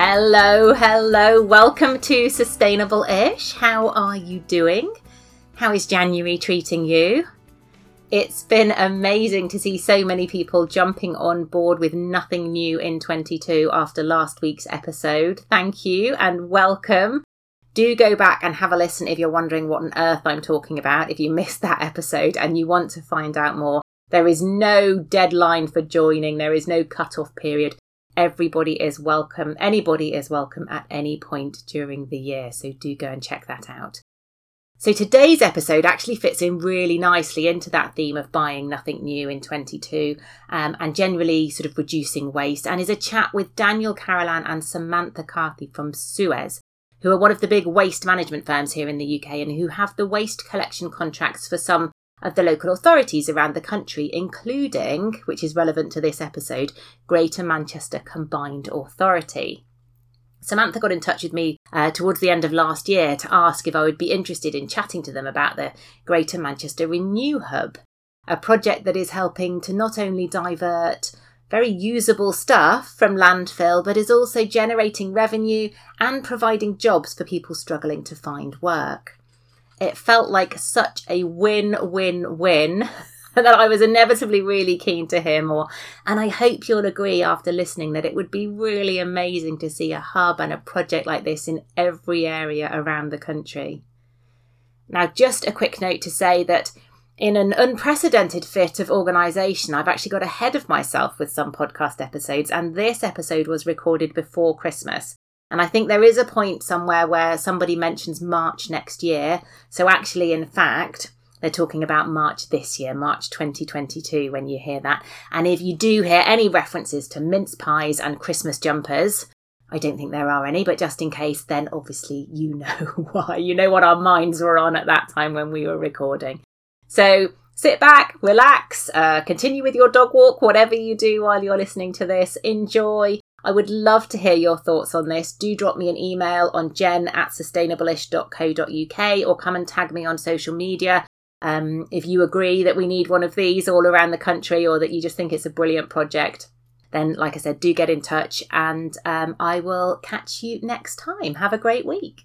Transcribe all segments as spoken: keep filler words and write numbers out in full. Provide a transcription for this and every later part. Hello, hello, welcome to Sustainable-ish. How are you doing? How is January treating you? It's been amazing to see so many people jumping on board with nothing new in twenty-two after last week's episode. Thank you and welcome. Do go back and have a listen if you're wondering what on earth I'm talking about, if you missed that episode and you want to find out more. There is no deadline for joining, there is no cut-off period. Everybody is welcome. Anybody is welcome at any point during the year. So do go and check that out. So today's episode actually fits in really nicely into that theme of buying nothing new in twenty-two um, and generally sort of reducing waste, and is a chat with Daniel Carolan and Samantha Carthy from Suez, who are one of the big waste management firms here in the U K and who have the waste collection contracts for some of the local authorities around the country, including, which is relevant to this episode, Greater Manchester Combined Authority. Samantha got in touch with me uh, towards the end of last year to ask if I would be interested in chatting to them about the Greater Manchester Renew Hub, a project that is helping to not only divert very usable stuff from landfill, but is also generating revenue and providing jobs for people struggling to find work. It felt like such a win-win-win that I was inevitably really keen to hear more. And I hope you'll agree after listening that it would be really amazing to see a hub and a project like this in every area around the country. Now, just a quick note to say that in an unprecedented fit of organisation, I've actually got ahead of myself with some podcast episodes, and this episode was recorded before Christmas. And I think there is a point somewhere where somebody mentions March next year. So actually, in fact, they're talking about March this year, March twenty twenty-two, when you hear that. And if you do hear any references to mince pies and Christmas jumpers, I don't think there are any, but just in case, then obviously you know why. You know what our minds were on at that time when we were recording. So sit back, relax, uh, continue with your dog walk, whatever you do while you're listening to this. Enjoy. I would love to hear your thoughts on this. Do drop me an email on jen at sustainable-ish dot co dot uk or come and tag me on social media. Um, if you agree that we need one of these all around the country or that you just think it's a brilliant project, then like I said, do get in touch and um, I will catch you next time. Have a great week.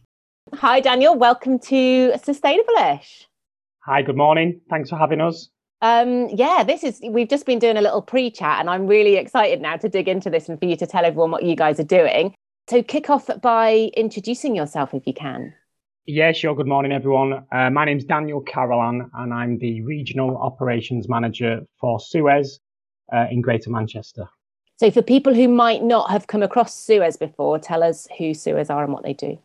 Hi, Daniel. Welcome to Sustainable-ish. Hi, good morning. Thanks for having us. Um, yeah, this is, we've just been doing a little pre-chat and I'm really excited now to dig into this and for you to tell everyone what you guys are doing. So kick off by introducing yourself if you can. Yeah, sure. Good morning, everyone. Uh, my name's Daniel Carolan and I'm the Regional Operations Manager for Suez uh, in Greater Manchester. So for people who might not have come across Suez before, tell us who Suez are and what they do.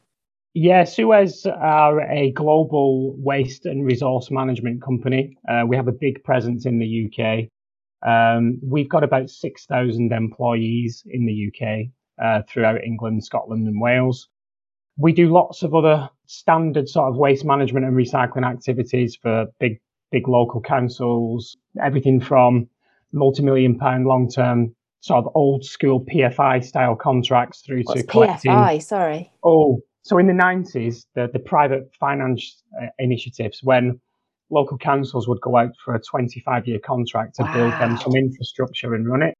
Yeah, Suez are a global waste and resource management company. Uh, we have a big presence in the U K. Um, we've got about six thousand employees in the U K uh, throughout England, Scotland and Wales. We do lots of other standard sort of waste management and recycling activities for big, big local councils, everything from multi-million pound long-term sort of old school P F I style contracts through What's to collecting... P F I? Sorry. Oh, So in the nineties, the, the private finance uh, initiatives, when local councils would go out for a twenty-five year contract to wow. build them some infrastructure and run it.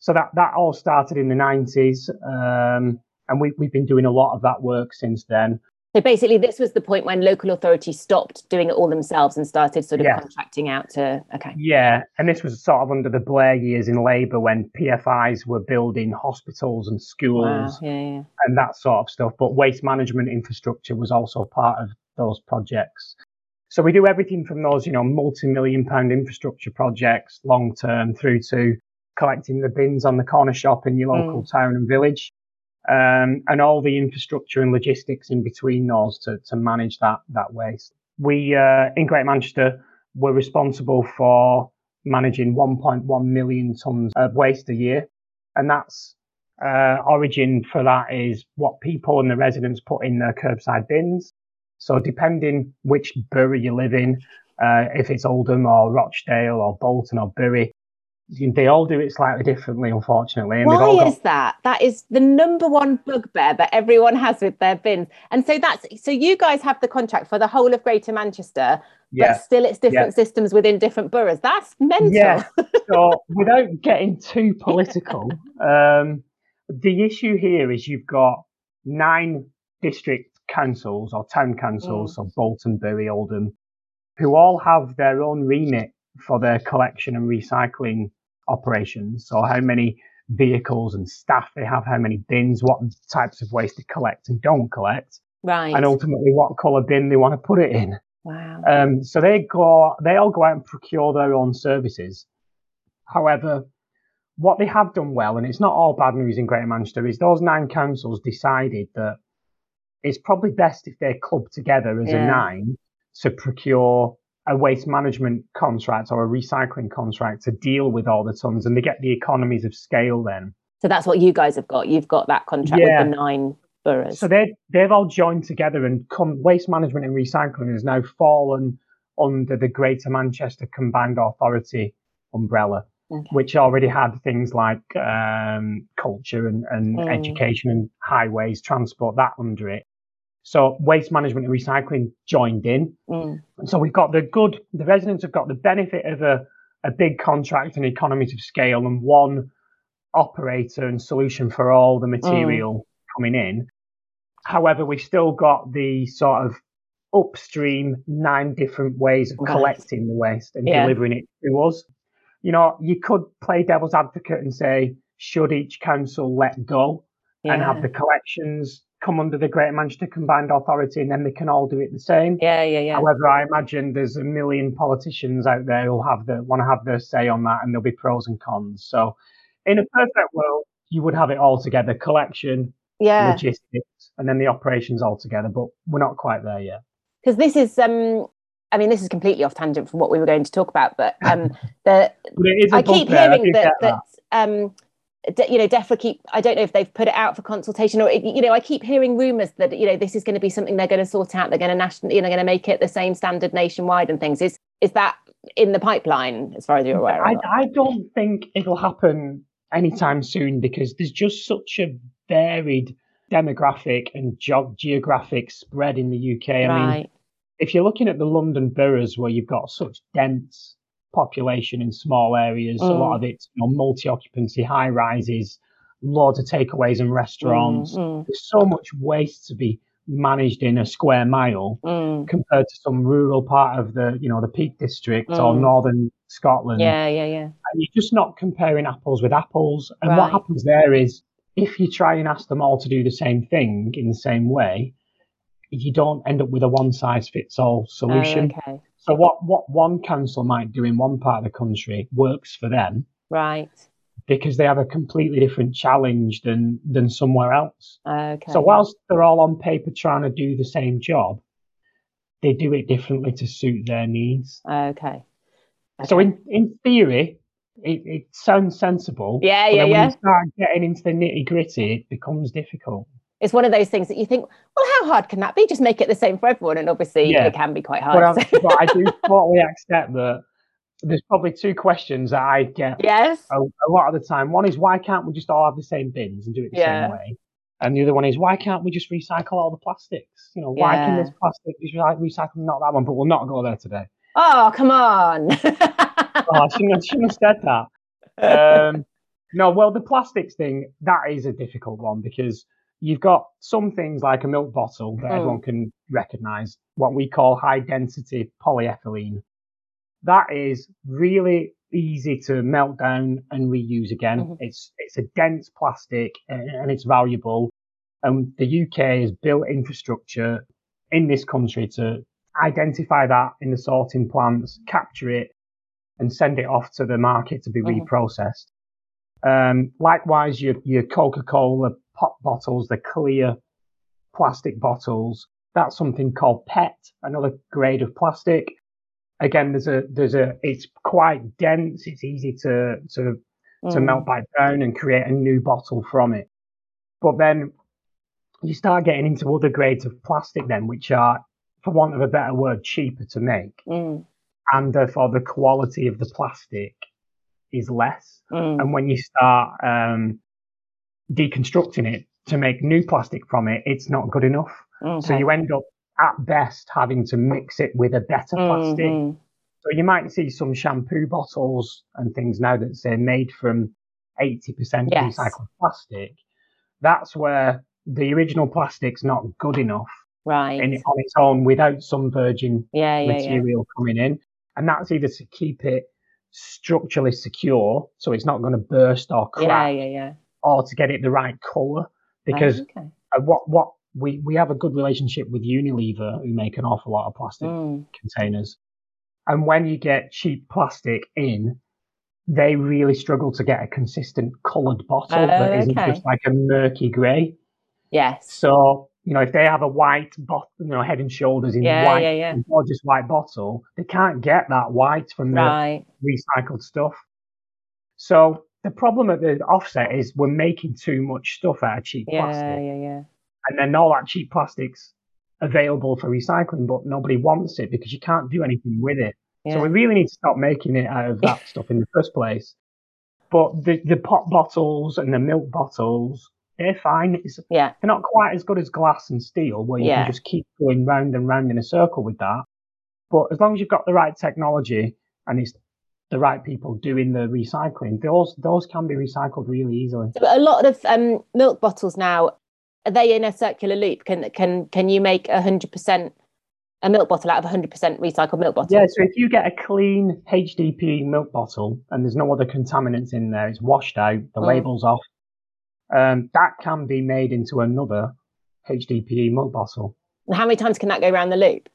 So that, that all started in the nineties. Um, and we, we've been doing a lot of that work since then. So basically, this was the point when local authorities stopped doing it all themselves and started sort of yeah. contracting out to, okay. Yeah, and this was sort of under the Blair years in Labour when P F Is were building hospitals and schools wow. yeah, yeah. and that sort of stuff. But waste management infrastructure was also part of those projects. So we do everything from those, you know, multi-million pound infrastructure projects long term through to collecting the bins on the corner shop in your local mm. town and village. Um, and all the infrastructure and logistics in between those to, to manage that, that waste. We, uh, in Greater Manchester, we're responsible for managing one point one million tonnes of waste a year. And that's, uh, origin for that is what people and the residents put in their curbside bins. So depending which borough you live in, uh, if it's Oldham or Rochdale or Bolton or Bury, they all do it slightly differently, unfortunately. And why all got... is that? That is the number one bugbear that everyone has with their bins. And so that's so you guys have the contract for the whole of Greater Manchester, yeah. but still it's different yeah. systems within different boroughs. That's mental. Yeah. So without getting too political, um, the issue here is you've got nine district councils or town councils, mm. so Bolton, Bury, Oldham, who all have their own remit for their collection and recycling operations, so how many vehicles and staff they have, how many bins, what types of waste they collect and don't collect, right, and ultimately what colour bin they want to put it in. Wow. Um, so they go, they all go out and procure their own services. However, what they have done well, and it's not all bad news in Greater Manchester, is those nine councils decided that it's probably best if they club together as yeah. a nine to procure a waste management contract or a recycling contract to deal with all the tons, and they get the economies of scale then. So that's what you guys have got. You've got that contract yeah. with the nine boroughs. So they they've all joined together and come, waste management and recycling has now fallen under the Greater Manchester Combined Authority umbrella, okay. which already had things like um, culture and, and mm. education and highways, transport, that under it. So waste management and recycling joined in. Mm. And so we've got the good, the residents have got the benefit of a, a big contract and economies of scale and one operator and solution for all the material mm. coming in. However, we've still got the sort of upstream nine different ways of right. collecting the waste and yeah. delivering it to us. You know, you could play devil's advocate and say, should each council let go yeah. and have the collections come under the Greater Manchester Combined Authority and then they can all do it the same. Yeah, yeah, yeah. However, I imagine there's a million politicians out there who have the, want to have their say on that and there'll be pros and cons. So in a perfect world, you would have it all together, collection, yeah. logistics, and then the operations all together, but we're not quite there yet. Because this is, um, I mean, this is completely off tangent from what we were going to talk about, but um, the, but it is a I keep there. hearing I that, that, that um, you know, DEFRA keep, I don't know if they've put it out for consultation or, you know, I keep hearing rumours that, you know, this is going to be something they're going to sort out. They're going to national, you know, going to make it the same standard nationwide and things. Is is that in the pipeline as far as you're aware? I, I don't think it'll happen anytime soon because there's just such a varied demographic and ge- geographic spread in the U K. I right. mean, if you're looking at the London boroughs where you've got such dense population in small areas, mm. a lot of it's, you know, multi-occupancy, high rises, loads of takeaways and restaurants. Mm, mm. There's so much waste to be managed in a square mile mm. compared to some rural part of the, you know, the Peak District mm. or northern Scotland. Yeah, yeah, yeah. And you're just not comparing apples with apples. And right. what happens there is if you try and ask them all to do the same thing in the same way, you don't end up with a one-size-fits-all solution. Oh, okay. So what, what one council might do in one part of the country works for them. Right. Because they have a completely different challenge than, than somewhere else. Okay. So whilst they're all on paper trying to do the same job, they do it differently to suit their needs. Okay. okay. So in, in theory, it, it sounds sensible. Yeah, yeah, yeah. But when you start getting into the nitty-gritty, it becomes difficult. It's one of those things that you think, well, how hard can that be? Just make it the same for everyone. And obviously yeah. it can be quite hard. But, so. But I do totally accept that there's probably two questions that I get yes. a, a lot of the time. One is, why can't we just all have the same bins and do it the yeah. same way? And the other one is, why can't we just recycle all the plastics? You know, why yeah. can this plastic be recycled and not that one? But we'll not go there today. Oh, come on. oh, I shouldn't, I shouldn't have said that. Um, no, well, the plastics thing, that is a difficult one because you've got some things like a milk bottle that oh. everyone can recognise, what we call high-density polyethylene. That is really easy to melt down and reuse again. Mm-hmm. It's it's a dense plastic and, and it's valuable. And the U K has built infrastructure in this country to identify that in the sorting plants, capture it, and send it off to the market to be mm-hmm. reprocessed. Um, likewise, your your Coca-Cola pop bottles, the clear plastic bottles, that's something called P E T, another grade of plastic. Again, there's a there's a it's quite dense. It's easy to to mm. to melt back down and create a new bottle from it. But then you start getting into other grades of plastic, then which are, for want of a better word, cheaper to make, mm. and therefore the quality of the plastic is less. Mm. And when you start um, deconstructing it to make new plastic from it, it's not good enough. Okay. So you end up at best having to mix it with a better plastic. Mm-hmm. So you might see some shampoo bottles and things now that say made from eighty percent yes. recycled plastic. That's where the original plastic's not good enough right. in, on its own without some virgin yeah, yeah, material yeah. coming in. And that's either to keep it structurally secure, so it's not going to burst or crack, yeah, yeah, yeah. or to get it the right colour. Because right, okay. what what we, we have a good relationship with Unilever, who make an awful lot of plastic mm. containers. And when you get cheap plastic in, they really struggle to get a consistent coloured bottle uh, that isn't okay. just like a murky grey. Yes. So, you know, if they have a white bottle, you know, Head and Shoulders in yeah, white, yeah, yeah. a gorgeous white bottle, they can't get that white from the right. recycled stuff. So the problem at the offset is we're making too much stuff out of cheap yeah, plastic. Yeah, yeah, yeah. And then all that cheap plastic's available for recycling, but nobody wants it because you can't do anything with it. Yeah. So we really need to stop making it out of that stuff in the first place. But the, the pop bottles and the milk bottles, they're fine. It's, yeah. They're not quite as good as glass and steel, where you yeah. can just keep going round and round in a circle with that. But as long as you've got the right technology and it's the right people doing the recycling, those those can be recycled really easily. So a lot of um, milk bottles now, are they in a circular loop? Can can can you make a hundred percent a milk bottle out of a hundred percent recycled milk bottle? Yeah. So if you get a clean H D P E milk bottle and there's no other contaminants in there, it's washed out, the mm. label's off, um, that can be made into another H D P E milk bottle. And how many times can that go around the loop?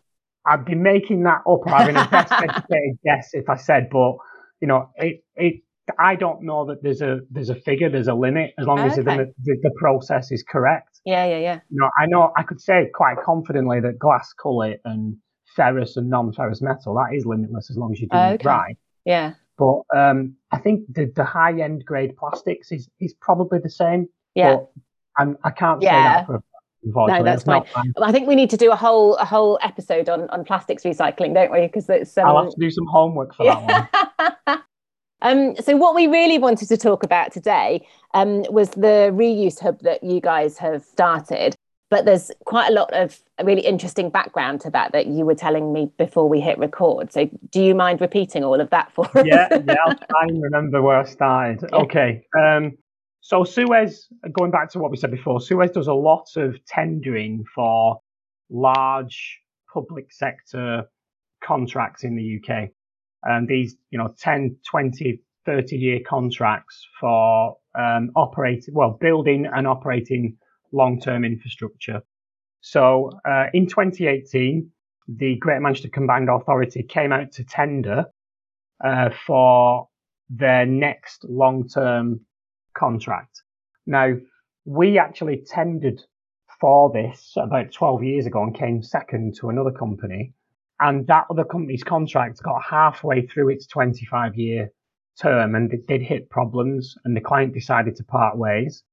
I'd be making that up, or having a best educated guess if I said, but you know, it it. I don't know that there's a there's a figure, there's a limit, as long oh, as okay. the, the, the process is correct. Yeah, yeah, yeah. You know, I know I could say quite confidently that glass, colour and ferrous and non-ferrous metal, that is limitless as long as you do oh, okay. it right. Yeah. But um, I think the, the high-end grade plastics is, is probably the same. Yeah. But I'm, I can't yeah. say that for a fact, unfortunately. No, that's fine. fine. I think we need to do a whole a whole episode on, on plastics recycling, don't we? Because it's um... I'll have to do some homework for yeah. that one. Um, so what we really wanted to talk about today um, was the reuse hub that you guys have started. But there's quite a lot of really interesting background to that that you were telling me before we hit record. So do you mind repeating all of that for us? Yeah, yeah, I'll try and remember where I started. Yeah. Okay. Um, so Suez, going back to what we said before, Suez does a lot of tendering for large public sector contracts in the U K. And um, these, you know, ten, twenty, thirty year contracts for um, operating, well, building and operating long term infrastructure. So uh, in twenty eighteen, the Greater Manchester Combined Authority came out to tender uh, for their next long term contract. Now, we actually tendered for this about twelve years ago and came second to another company. And that other company's contract got halfway through its twenty-five year term and it did hit problems and the client decided to part ways.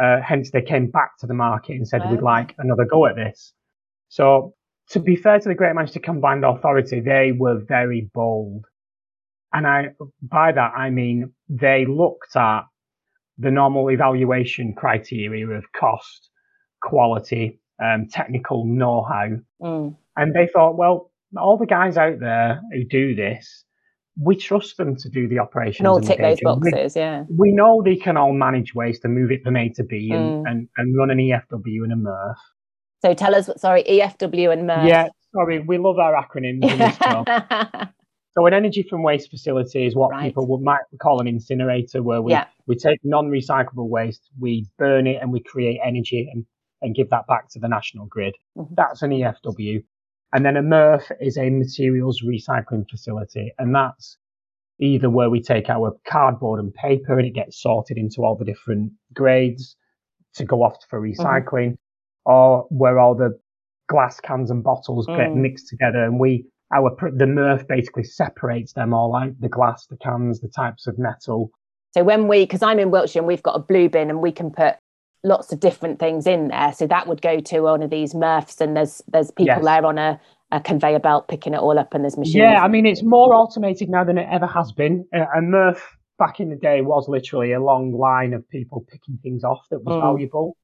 Uh, hence, they came back to the market and said, oh. we'd like another go at this. So to be fair to the Greater Manchester Combined Authority, they were very bold. And I, by that, I mean, they looked at the normal evaluation criteria of cost, quality, um, technical know-how. Mm. And they thought, well, all the guys out there who do this, we trust them to do the operations. And all tick those boxes, we, yeah. We know they can all manage waste and move it from A to B and, mm. and, and run an E F W and a M E R F. So tell us, what, sorry, E F W and M E R F. Yeah, sorry, we love our acronyms in this job. So an energy from waste facility is what right. people would might call an incinerator, where we, yeah. we take non-recyclable waste, we burn it and we create energy and, and give that back to the national grid. Mm-hmm. That's an E F W. And then a M E R F is a materials recycling facility. And that's either where we take our cardboard and paper and it gets sorted into all the different grades to go off for recycling, mm-hmm. or where all the glass cans and bottles mm. get mixed together. And we, our, the M E R F basically separates them all out, the glass, the cans, the types of metal. So when we, because I'm in Wiltshire and we've got a blue bin and we can put lots of different things in there. So that would go to one of these M E R Fs and there's there's people yes. there on a, a conveyor belt picking it all up and there's machines. Yeah, I mean, it's more automated now than it ever has been. Uh, a M E R F back in the day was literally a long line of people picking things off that was mm. valuable.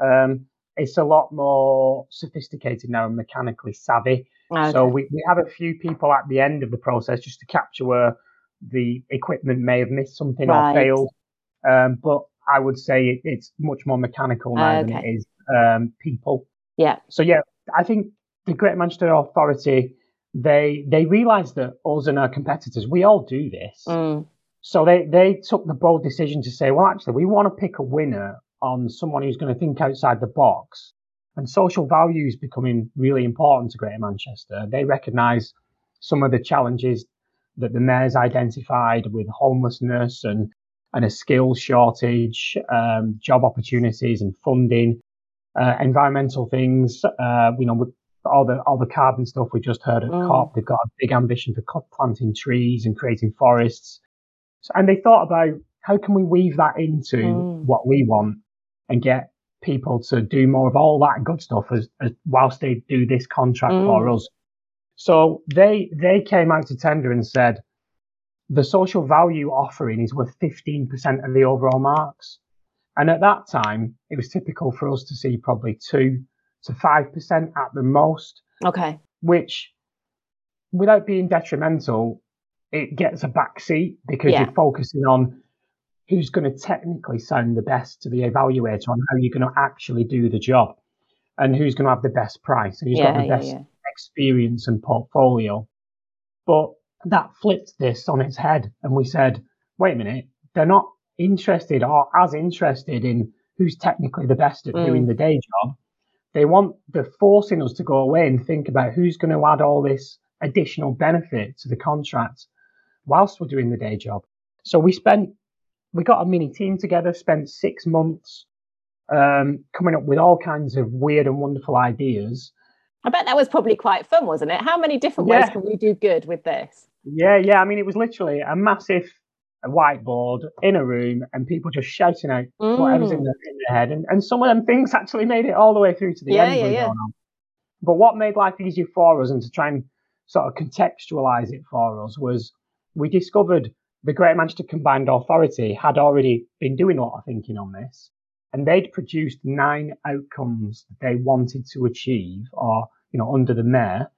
Um, it's a lot more sophisticated now and mechanically savvy. Okay. So we, we have a few people at the end of the process just to capture where the equipment may have missed something right. or failed. Um, but I would say it, it's much more mechanical now okay. than it is um, people. Yeah. So, yeah, I think the Greater Manchester Authority, they they realised that us and our competitors, we all do this. Mm. So they, they took the bold decision to say, well, actually, we want to pick a winner on someone who's going to think outside the box. And social value is becoming really important to Greater Manchester. They recognise some of the challenges that the mayor's identified with homelessness and and a skills shortage, um, job opportunities and funding, uh, environmental things, uh, you know, with all the all the carbon stuff we just heard at mm. COP. They've got a big ambition for planting trees and creating forests. So, and they thought about how can we weave that into mm. what we want and get people to do more of all that good stuff as, as whilst they do this contract mm. for us. So they they came out to tender and said, the social value offering is worth fifteen percent of the overall marks. And at that time, it was typical for us to see probably two to five percent at the most. Okay. Which, without being detrimental, it gets a backseat because yeah. you're focusing on who's going to technically sound the best to the evaluator on how you're going to actually do the job and who's going to have the best price and who's yeah, got the yeah, best yeah. experience and portfolio. But that flipped this on its head and we said, wait a minute, they're not interested or as interested in who's technically the best at mm. doing the day job. They want, they're forcing us to go away and think about who's going to add all this additional benefit to the contract whilst we're doing the day job. So we spent, we got a mini team together, spent six months um, coming up with all kinds of weird and wonderful ideas. I bet that was probably quite fun, wasn't it? How many different yeah. ways can we do good with this? Yeah, yeah. I mean, it was literally a massive whiteboard in a room and people just shouting out mm. whatever's in their, in their head. And, and some of them things actually made it all the way through to the yeah, end. Yeah, yeah. On. But what made life easier for us and to try and sort of contextualise it for us was we discovered the Greater Manchester Combined Authority had already been doing a lot of thinking on this. And they'd produced nine outcomes that they wanted to achieve, or, you know, under the mayor,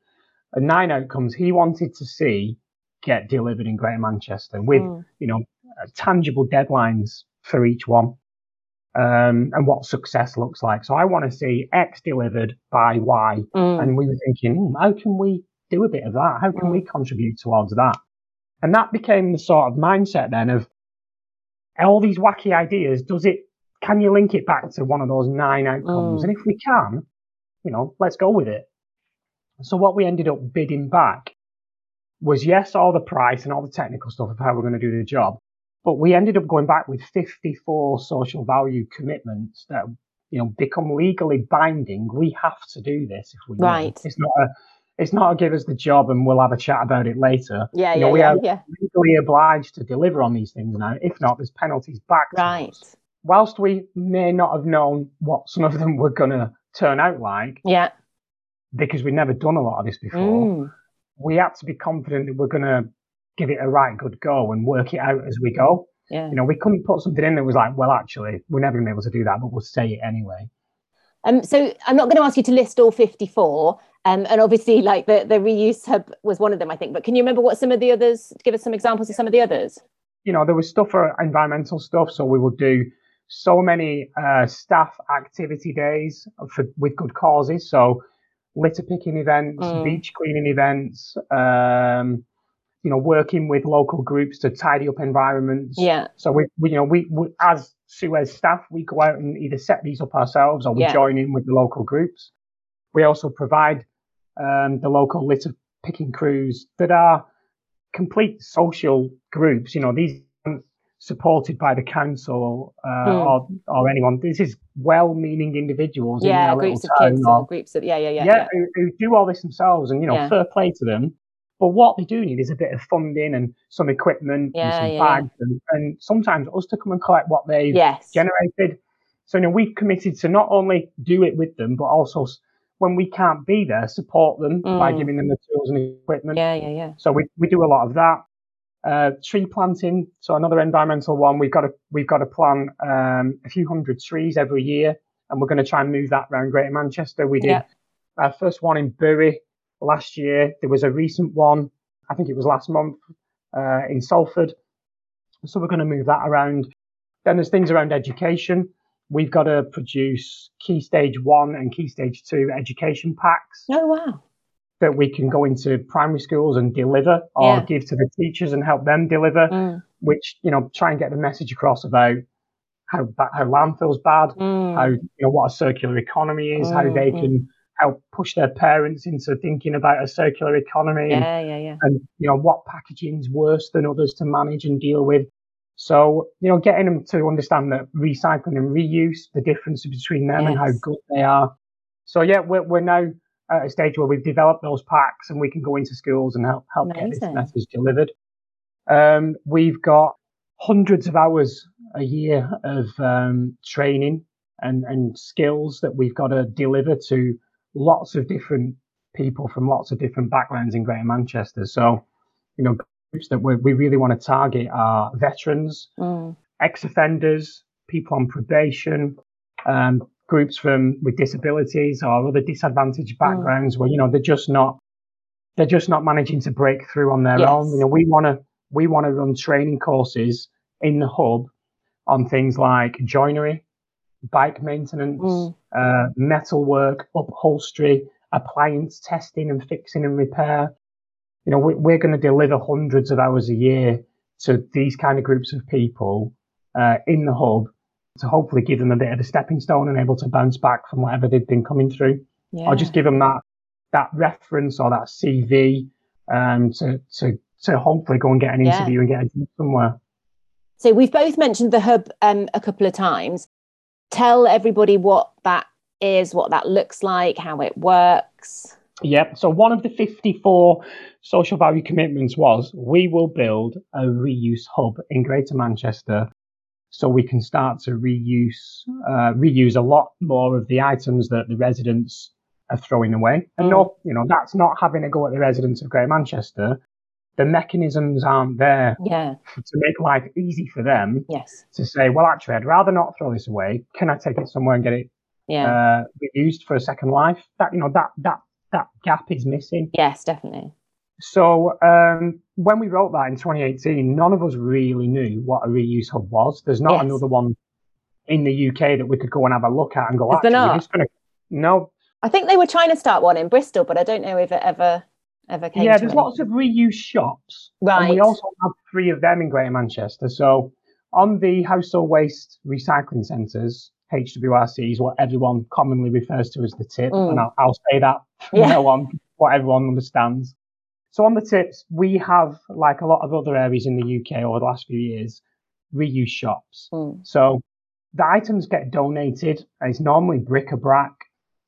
and nine outcomes he wanted to see get delivered in Greater Manchester with, mm. you know, uh, tangible deadlines for each one um, and what success looks like. So I want to see X delivered by Y. Mm. And we were thinking, mm, how can we do a bit of that? How can mm. we contribute towards that? And that became the sort of mindset then of all these wacky ideas, does it, can you link it back to one of those nine outcomes? Mm. And if we can, you know, let's go with it. So what we ended up bidding back was, yes, all the price and all the technical stuff of how we're going to do the job. But we ended up going back with fifty-four social value commitments that, you know, become legally binding. We have to do this if we right. want. It's not a, it's not a give us the job and we'll have a chat about it later. Yeah, you know, yeah, we yeah, are yeah. legally obliged to deliver on these things now. If not, there's penalties back to right. us. Whilst we may not have known what some of them were going to turn out like, yeah, because we'd never done a lot of this before, mm. we had to be confident that we're going to give it a right good go and work it out as we go. Yeah. You know, we couldn't put something in that was like, well, actually, we're never going to be able to do that, but we'll say it anyway. Um, so I'm not going to ask you to list all fifty-four. Um, and obviously, like the, the reuse hub was one of them, I think. But can you remember what some of the others, give us some examples of some of the others? You know, there was stuff for environmental stuff. So we would do so many uh, staff activity days for, with good causes. So litter picking events, mm. beach cleaning events, um, you know, working with local groups to tidy up environments. Yeah. So we, we you know, we, we as Suez staff, we go out and either set these up ourselves or we yeah. join in with the local groups. We also provide um, the local litter picking crews that are complete social groups. You know, these aren't supported by the council uh, mm. or, or anyone. This is well-meaning individuals. Yeah, in their groups of kids or, or groups of, yeah, yeah, yeah. Yeah, yeah. Who, who do all this themselves and, you know, yeah. fair play to them. But what they do need is a bit of funding and some equipment yeah, and some yeah, bags yeah. And, and sometimes us to come and collect what they've yes. generated. So, you know, we've committed to not only do it with them, but also when we can't be there, support them mm. by giving them the tools and equipment. Yeah, yeah, yeah. So we, we do a lot of that. Uh, tree planting, so another environmental one. We've got to we've got to plant um, a few hundred trees every year, and we're going to try and move that around Greater Manchester. We did yeah. our first one in Bury last year. There was a recent one, I think it was last month, uh, in Salford. So we're going to move that around. Then there's things around education. We've got to produce Key Stage one and Key Stage two education packs. Oh, wow. That we can go into primary schools and deliver or yeah. give to the teachers and help them deliver, mm. which, you know, try and get the message across about how how landfill's bad, mm. how, you know, what a circular economy is, mm. how they can help push their parents into thinking about a circular economy yeah, and, yeah, yeah. and, you know, what packaging's worse than others to manage and deal with. So, you know, getting them to understand that recycling and reuse, the difference between them yes. and how good they are. So, yeah, we're, we're now at a stage where we've developed those packs and we can go into schools and help, help get this message delivered. Um, we've got hundreds of hours a year of um, training and, and skills that we've got to deliver to lots of different people from lots of different backgrounds in Greater Manchester. So, you know, groups that we, we really want to target are veterans, mm. ex-offenders, people on probation, um, groups from with disabilities or other disadvantaged backgrounds mm. where, you know, they're just not they're just not managing to break through on their yes. own. You know, we want to we want to run training courses in the hub on things like joinery, bike maintenance, mm. uh, metalwork, upholstery, appliance testing and fixing and repair. You know, we're going to deliver hundreds of hours a year to these kind of groups of people uh, in the hub to hopefully give them a bit of a stepping stone and able to bounce back from whatever they've been coming through. Yeah. Or just give them that that reference or that C V um, to, to, to hopefully go and get an yeah. interview and get a job somewhere. So we've both mentioned the hub um, a couple of times. Tell everybody what that is, what that looks like, how it works. Yep. So one of the fifty-four social value commitments was we will build a reuse hub in Greater Manchester so we can start to reuse uh, reuse a lot more of the items that the residents are throwing away. And mm. no, you know, that's not having a go at the residents of Greater Manchester. The mechanisms aren't there yeah. to make life easy for them yes. to say, well, actually, I'd rather not throw this away. Can I take it somewhere and get it yeah. uh, reused for a second life? That, you know, that, that, That gap is missing. Yes, definitely. So um, when we wrote that in twenty eighteen, none of us really knew what a reuse hub was. There's not yes. another one in the U K that we could go and have a look at and go, actually, we're just going to... No. I think they were trying to start one in Bristol, but I don't know if it ever, ever came yeah, to there's anything. Lots of reuse shops. Right. And we also have three of them in Greater Manchester. So on the household waste recycling centres, H W R C is what everyone commonly refers to as the tip, mm. and I'll, I'll say that from yeah. now on, what everyone understands. So on the tips, we have, like a lot of other areas in the U K over the last few years, reuse shops. Mm. So the items get donated, and it's normally bric-a-brac,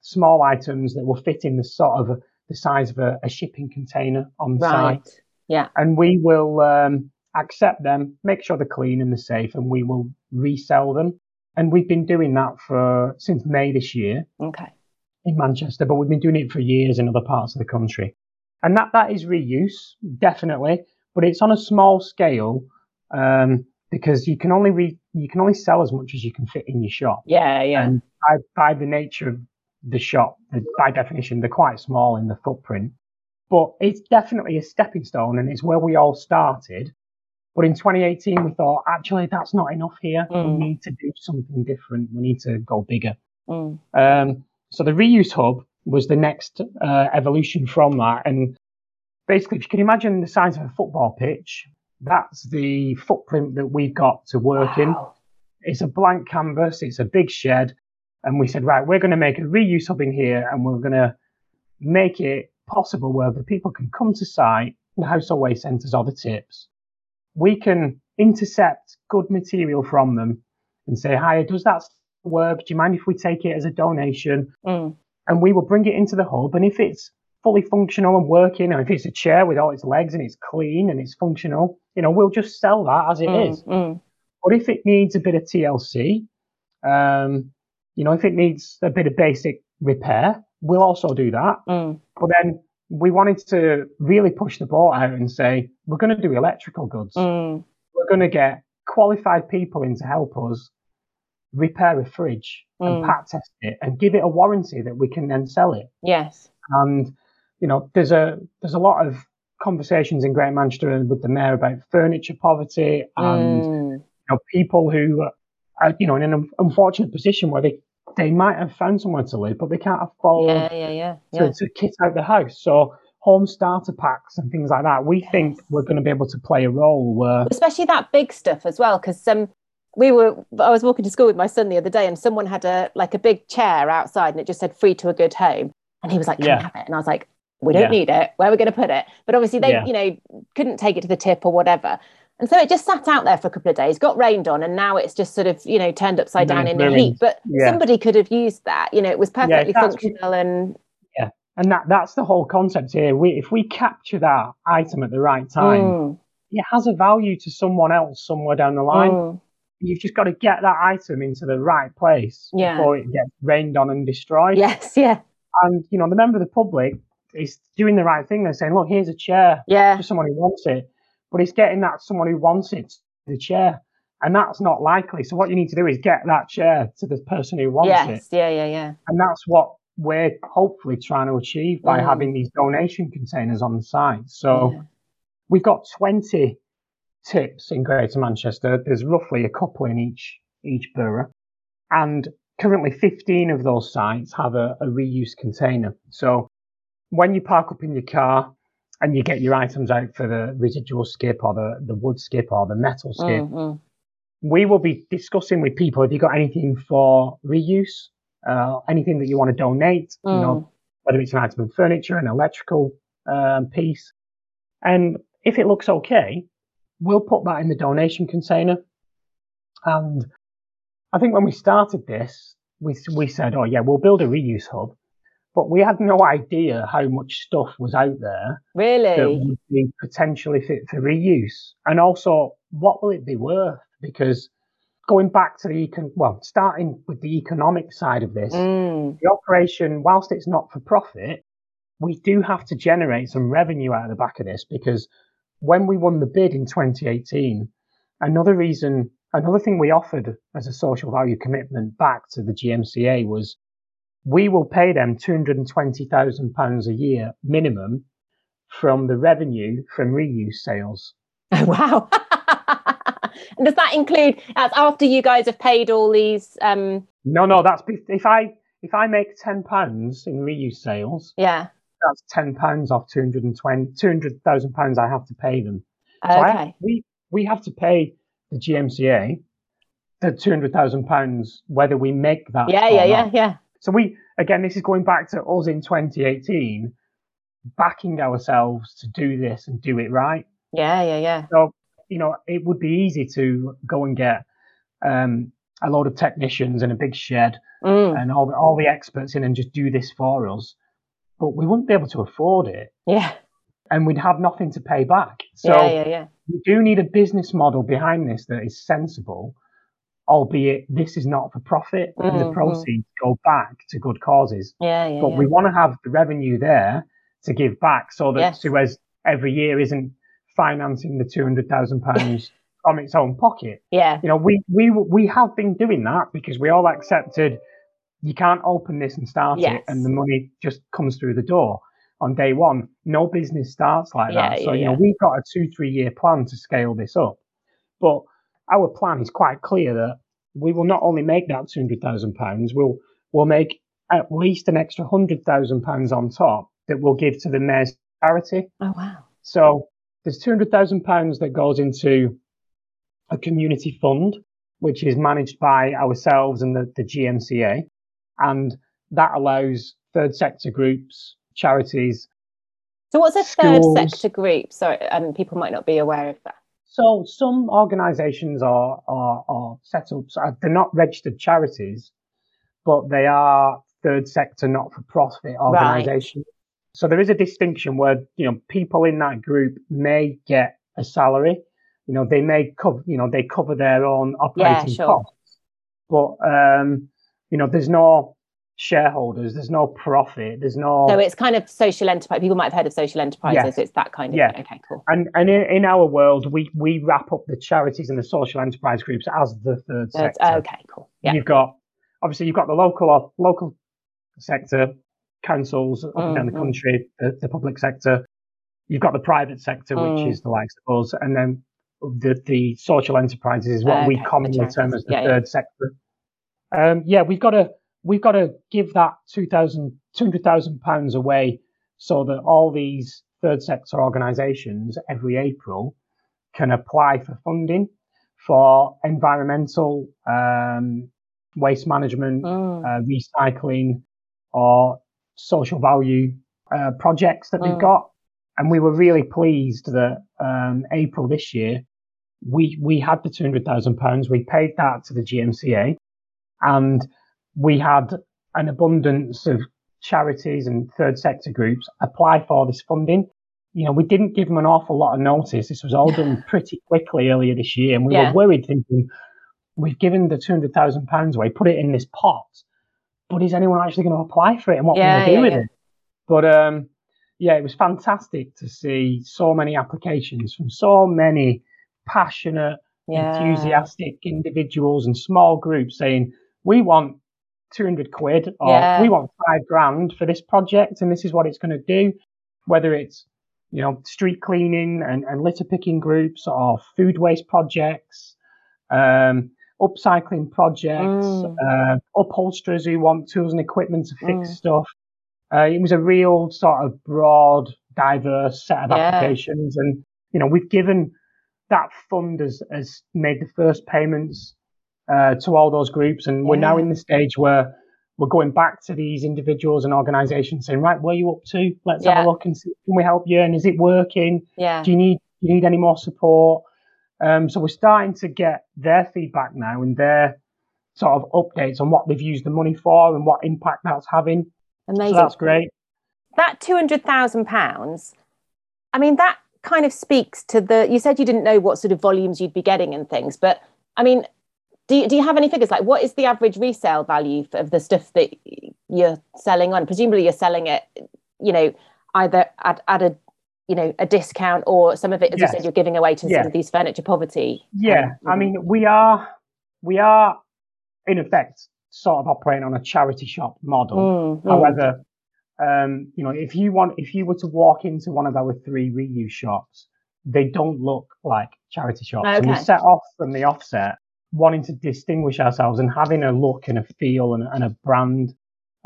small items that will fit in the sort of a, the size of a, a shipping container on the right. site. Yeah. And we will um, accept them, make sure they're clean and they're safe, and we will resell them. And we've been doing that for since May this year okay. in Manchester, but we've been doing it for years in other parts of the country. And that, that is reuse, definitely, but it's on a small scale um, because you can only re- you can only sell as much as you can fit in your shop. Yeah, yeah. And by, by the nature of the shop. By definition, they're quite small in the footprint, but it's definitely a stepping stone, and it's where we all started. But in twenty eighteen, we thought, actually, that's not enough here. Mm. We need to do something different. We need to go bigger. Mm. Um, so the reuse hub was the next uh, evolution from that. And basically, if you can imagine the size of a football pitch, that's the footprint that we've got to work wow. in. It's a blank canvas. It's a big shed. And we said, right, we're going to make a reuse hub in here, and we're going to make it possible where the people can come to site, the household waste centres or the tips. We can intercept good material from them and say, hi, does that work? Do you mind if we take it as a donation? Mm. And we will bring it into the hub. And if it's fully functional and working, or if it's a chair with all its legs and it's clean and it's functional, you know, we'll just sell that as it mm. is. Mm. But if it needs a bit of T L C, um, you know, if it needs a bit of basic repair, we'll also do that. Mm. But then we wanted to really push the ball out and say, we're going to do electrical goods. Mm. We're going to get qualified people in to help us repair a fridge mm. and pat test it and give it a warranty that we can then sell it. Yes. And, you know, there's a there's a lot of conversations in Greater Manchester with the mayor about furniture poverty and mm. you know, people who are, you know, in an unfortunate position where they They might have found somewhere to live, but they can't afford yeah, yeah, yeah, yeah. To, to kit out the house. So home starter packs and things like that, we yes. think we're going to be able to play a role. Where... Especially that big stuff as well, because um, we were. I was walking to school with my son the other day, and someone had a like a big chair outside, and it just said "free to a good home," and he was like, "Can yeah. I have it?" And I was like, "We don't yeah. need it. Where are we going to put it?" But obviously, they yeah. you know couldn't take it to the tip or whatever. And so it just sat out there for a couple of days, got rained on, and now it's just sort of, you know, turned upside down in a heap. But yeah. somebody could have used that. You know, it was perfectly yeah, functional. And yeah, and that, that's the whole concept here. We, if we capture that item at the right time, mm. it has a value to someone else somewhere down the line. Mm. You've just got to get that item into the right place yeah. before it gets rained on and destroyed. Yes, yeah. And, you know, the member of the public is doing the right thing. They're saying, look, here's a chair yeah. for someone who wants it. But it's getting that someone who wants it the chair, and that's not likely. So what you need to do is get that chair to the person who wants yes, it. Yes, yeah, yeah, yeah. And that's what we're hopefully trying to achieve by mm. having these donation containers on the site. So yeah. we've got twenty tips in Greater Manchester. There's roughly a couple in each each borough, and currently fifteen of those sites have a, a reuse container. So when you park up in your car and you get your items out for the residual skip or the, the wood skip or the metal skip, mm-hmm. we will be discussing with people, have you got anything for reuse, uh, anything that you want to donate, mm. you know, whether it's an item of furniture, an electrical um, piece. And if it looks okay, we'll put that in the donation container. And I think when we started this, we we said, oh, yeah, we'll build a reuse hub. But we had no idea how much stuff was out there really that would be potentially fit for reuse. And also, what will it be worth? Because going back to the, econ- well, starting with the economic side of this, mm. the operation, whilst it's not for profit, we do have to generate some revenue out of the back of this. Because when we won the bid in twenty eighteen, another reason, another thing we offered as a social value commitment back to the G M C A was, we will pay them two hundred twenty thousand pounds a year minimum from the revenue from reuse sales. Oh, wow. And does that include, that's after you guys have paid all these? Um... No, no, that's, if I if I make ten pounds in reuse sales, yeah, that's ten pounds off two hundred thousand pounds I have to pay them. Okay. So I have, we, we have to pay the G M C A the two hundred thousand pounds whether we make that. Yeah, yeah, yeah, yeah. So we, again, this is going back to us in twenty eighteen, backing ourselves to do this and do it right. Yeah, yeah, yeah. So, you know, it would be easy to go and get um, a load of technicians in a big shed mm. and all the, all the experts in and just do this for us. But we wouldn't be able to afford it. Yeah. And we'd have nothing to pay back. So yeah, yeah, yeah. we do need a business model behind this that is sensible. Albeit this is not for profit, mm-hmm. and the proceeds go back to good causes. Yeah, yeah, but yeah. we want to have the revenue there to give back, so that yes. Suez every year isn't financing the two hundred thousand pounds from its own pocket. Yeah, you know, we we we have been doing that because we all accepted you can't open this and start yes. it and the money just comes through the door on day one. No business starts like yeah, that. So, yeah, you know, yeah. we've got a two, three year plan to scale this up. But our plan is quite clear that we will not only make that two hundred thousand pounds, we'll, we'll make at least an extra one hundred thousand pounds on top that we'll give to the mayor's charity. Oh, wow. So there's two hundred thousand pounds that goes into a community fund, which is managed by ourselves and the, the G M C A. And that allows third sector groups, charities. So what's a schools. Third sector group? So um, people might not be aware of that. So some organisations are, are, are set up, so they're not registered charities, but they are third sector, not-for-profit organisations. Right. So there is a distinction where, you know, people in that group may get a salary. You know, they may cover, you know, they cover their own operating yeah, sure. costs. But, um, you know, there's no shareholders, there's no profit, there's no... So it's kind of social enterprise. People might have heard of social enterprises. Yes. It's that kind of yeah. thing. Okay, cool. And and in, in our world, we, we wrap up the charities and the social enterprise groups as the third sector. Uh, okay, cool. Yeah. You've got, obviously, you've got the local local sector, councils up and down the country, the, the public sector. You've got the private sector, which mm. is the likes of us, and then The, the social enterprises is what okay, we commonly term as the yeah, third yeah. sector. Um, yeah, we've got to we've got to give that two hundred thousand pounds away so that all these third sector organisations every April can apply for funding for environmental, um, waste management, oh. uh, recycling, or social value uh, projects that oh. they've got. And we were really pleased that um, April this year, we we had the two hundred thousand pounds, we paid that to the G M C A, and we had an abundance of charities and third sector groups apply for this funding. You know, we didn't give them an awful lot of notice. This was all done pretty quickly earlier this year, and we yeah. were worried, thinking, we've given the two hundred thousand pounds away, put it in this pot, but is anyone actually going to apply for it, and what yeah, will we do yeah, with yeah. it? But um, yeah, it was fantastic to see so many applications from so many passionate, yeah. enthusiastic individuals and small groups saying, we want two hundred quid or yeah. we want five grand for this project, and this is what it's going to do. Whether it's, you know, street cleaning and, and litter picking groups, or food waste projects, um, upcycling projects, mm. uh, upholsterers who want tools and equipment to fix mm. stuff. Uh, it was a real sort of broad, diverse set of yeah. applications. And, you know, we've given that fund as, as made the first payments uh, to all those groups. And yeah. we're now in the stage where we're going back to these individuals and organizations saying, right, where are you up to? Let's yeah. have a look and see, can we help you? And is it working? Yeah. Do you need, do you need any more support? Um, so we're starting to get their feedback now and their sort of updates on what they've used the money for and what impact that's having. Amazing. So that's great. That two hundred thousand pounds, I mean, that kind of speaks to the, you said you didn't know what sort of volumes you'd be getting and things, but I mean, do you, do you have any figures? Like, what is the average resale value of the stuff that you're selling on? Presumably you're selling it, you know, either at, at a, you know, a discount, or some of it, as yes. you said, you're giving away to yeah. sort of these furniture poverty. Yeah. Um, I mean, we are, we are in effect sort of operating on a charity shop model. Mm, However, mm. Um, you know, if you want, if you were to walk into one of our three reuse shops, they don't look like charity shops. Okay. And we set off from the offset wanting to distinguish ourselves and having a look and a feel and, and a brand.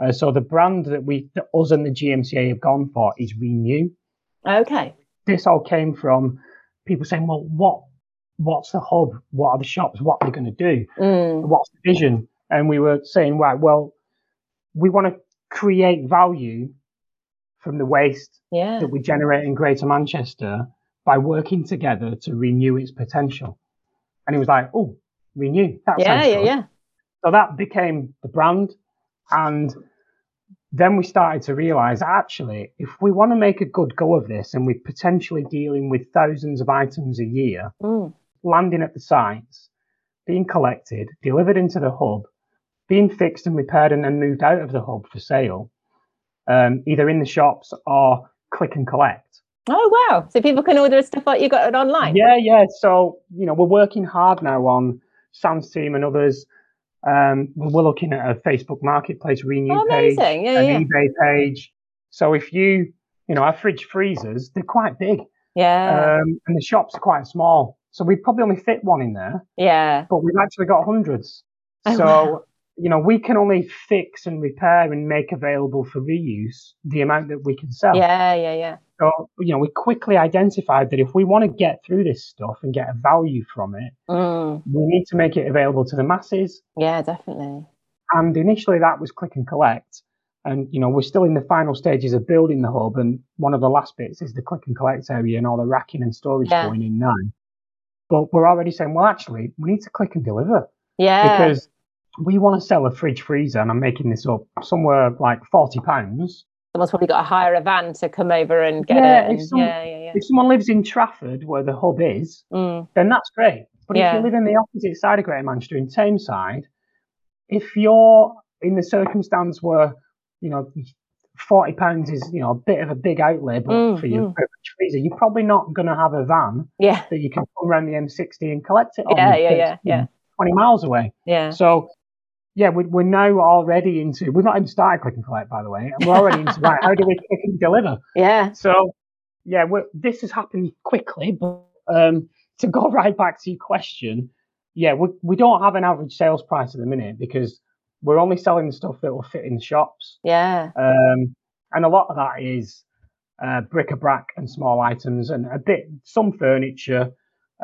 Uh, so the brand that we, that us and the G M C A have gone for is Renew. Okay. This all came from people saying, well, what, what's the hub? What are the shops? What are they going to do? Mm. What's the vision? And we were saying, right, well, we want to create value from the waste yeah. that we generate in Greater Manchester by working together to renew its potential. And it was like, oh, Renew. That yeah, sounds yeah, good. yeah. So that became the brand. And then we started to realise, actually, if we want to make a good go of this, and we're potentially dealing with thousands of items a year, mm. landing at the sites, being collected, delivered into the hub, being fixed and repaired and then moved out of the hub for sale, um, either in the shops or click and collect. Oh, wow. So people can order stuff like you got it online? Yeah, yeah. So, you know, we're working hard now on Sam's team and others Um, we're looking at a Facebook Marketplace Renew oh, page, yeah, an yeah. eBay page. So if you, you know, our fridge freezers, they're quite big. Yeah. Um, and the shops are quite small. So we probably only fit one in there. Yeah. But we've actually got hundreds. Oh, so, wow. you know, we can only fix and repair and make available for reuse the amount that we can sell. Yeah, yeah, yeah. So, you know, we quickly identified that if we want to get through this stuff and get a value from it, mm. we need to make it available to the masses. Yeah, definitely. And initially that was click and collect. And, you know, we're still in the final stages of building the hub. And one of the last bits is the click and collect area and all the racking and storage yeah. going in now. But we're already saying, well, actually, we need to click and deliver. Yeah. Because we want to sell a fridge freezer, and I'm making this up, somewhere like forty pounds. Someone's probably got to hire a van to come over and get yeah, it. And, if some, yeah, yeah, yeah. If someone lives in Trafford, where the hub is, mm. then that's great. But yeah. if you live in the opposite side of Greater Manchester, in Tameside, if you're in the circumstance where, you know, forty pounds is, you know, a bit of a big outlay but mm, for your mm. freezer, you're probably not going to have a van yeah. that you can come around the M sixty and collect it on. Yeah, yeah, yeah, yeah. twenty miles away. Yeah. So... Yeah, we're now already into, we've not even started click and collect, by the way, and we're already into, right, how do we click and deliver? Yeah. So, yeah, we're, this has happened quickly, but um, to go right back to your question, yeah, we, we don't have an average sales price at the minute because we're only selling the stuff that will fit in the shops. Yeah. Um, and a lot of that is uh, bric-a-brac and small items and a bit, some furniture,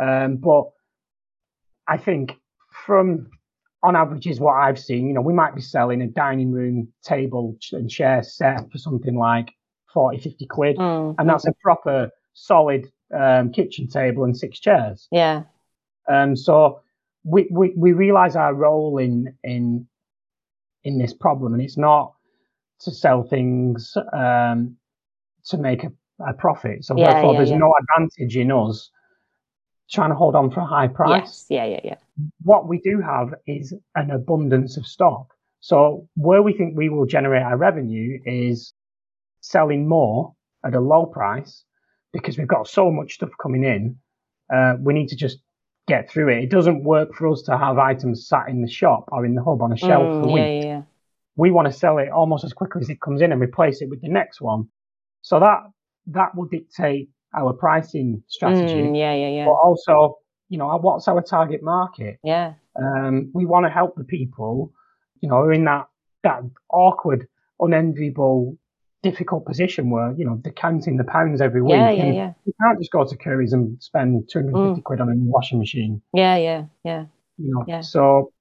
um, but I think from... on average is what I've seen, you know, we might be selling a dining room table and chair set for something like forty, fifty quid. Mm. And that's a proper solid um, kitchen table and six chairs. Yeah. Um, so we, we, we realise our role in, in, in this problem, and it's not to sell things um, to make a, a profit. So yeah, therefore yeah, there's yeah. no advantage in us trying to hold on for a high price. Yes. Yeah, yeah, yeah. What we do have is an abundance of stock. So where we think we will generate our revenue is selling more at a low price because we've got so much stuff coming in. Uh, we need to just get through it. It doesn't work for us to have items sat in the shop or in the hub on a shelf mm, for yeah, weeks. Yeah, yeah. We want to sell it almost as quickly as it comes in and replace it with the next one. So that that will dictate our pricing strategy. Mm, yeah, yeah, yeah. But also, you know, what's our target market? Yeah. Um, we want to help the people, you know, in that, that awkward, unenviable, difficult position where, you know, they're counting the pounds every week. Yeah, yeah, and yeah. You can't just go to Curry's and spend two hundred fifty mm. quid on a new washing machine. Yeah, yeah, yeah. You know, yeah. So,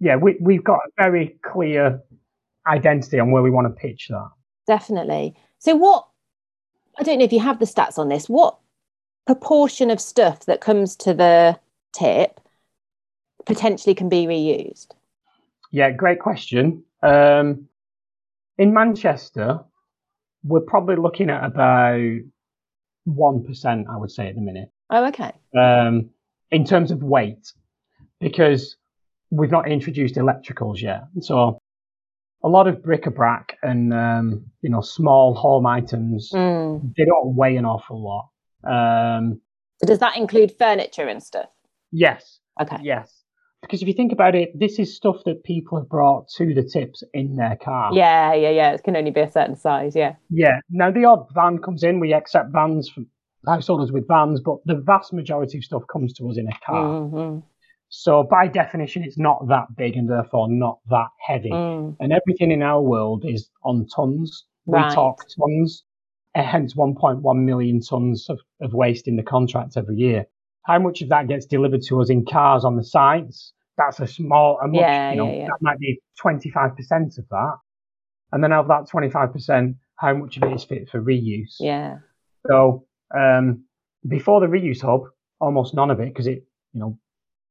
yeah, we, we've got a very clear identity on where we want to pitch that. Definitely. So what, I don't know if you have the stats on this, what proportion of stuff that comes to the tip potentially can be reused? Yeah, great question. Um, in Manchester, we're probably looking at about one percent, I would say, at the minute. Oh, okay. Um, in terms of weight, because we've not introduced electricals yet. So a lot of bric-a-brac and, um, you know, small home items, mm. they don't weigh an awful lot. Um, so does that include furniture and stuff? Yes. Okay. Yes. Because if you think about it, this is stuff that people have brought to the tips in their car. Yeah, yeah, yeah. It can only be a certain size, yeah. Yeah. Now, the odd van comes in. We accept vans from householders with vans, but the vast majority of stuff comes to us in a car. Mm-hmm. So by definition, it's not that big and therefore not that heavy. Mm. And everything in our world is on tons. Right. We talk tons, and hence one point one million tons of, of waste in the contract every year. How much of that gets delivered to us in cars on the sites? That's a small, a much, yeah, you know, yeah, yeah. that might be twenty-five percent of that. And then of that twenty-five percent, how much of it is fit for reuse? Yeah. So um, before the reuse hub, almost none of it, because it, you know,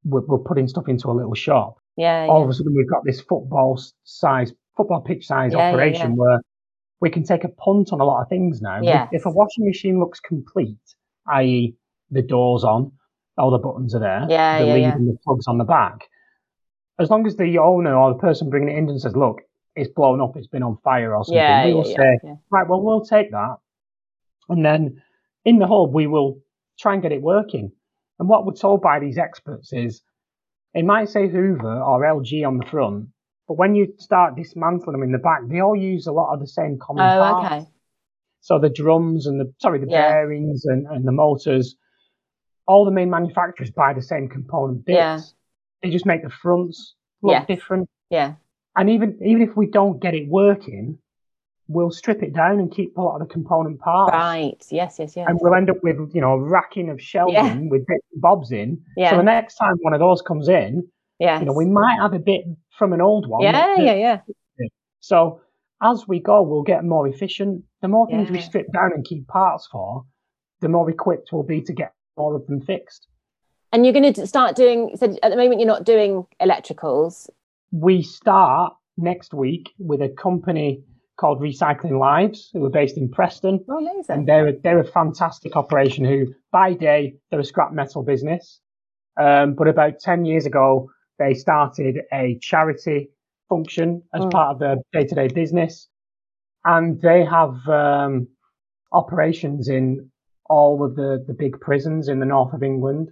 We're, we're putting stuff into a little shop. Yeah. All yeah. of a sudden, we've got this football size, football pitch size yeah, operation yeah, yeah. where we can take a punt on a lot of things now. Yes. If, if a washing machine looks complete, that is, the door's on, all the buttons are there, yeah, the yeah, lead yeah. and the plugs on the back, as long as the owner or the person bringing it in says, "Look, it's blown up, it's been on fire or something," yeah, we yeah, will yeah, say, yeah. "Right, well, we'll take that," and then in the hub we will try and get it working. And what we're told by these experts is It might say Hoover or L G on the front, but when you start dismantling them in the back, they all use a lot of the same common oh, parts. Okay. So the drums and the, sorry, the yeah. bearings and, and the motors, all the main manufacturers buy the same component bits. Yeah. They just make the fronts look yeah. different. Yeah. And even even if we don't get it working, we'll strip it down and keep part of the component parts. Right. Yes, yes, yes. And we'll end up with, you know, a racking of shelving yeah. with bits and bobs in. Yeah. So the next time one of those comes in, yes. you know, we might have a bit from an old one. Yeah, yeah, yeah. So as we go, we'll get more efficient. The more things yeah. we strip down and keep parts for, the more equipped we'll be to get more of them fixed. And you're going to start doing, so at the moment you're not doing electricals. We start next week with a company called Recycling Lives, who are based in Preston. Oh, amazing. And they're a, they're a fantastic operation who, by day, they're a scrap metal business. Um, but about ten years ago, they started a charity function as mm. part of their day-to-day business. And they have um, operations in all of the, the big prisons in the north of England.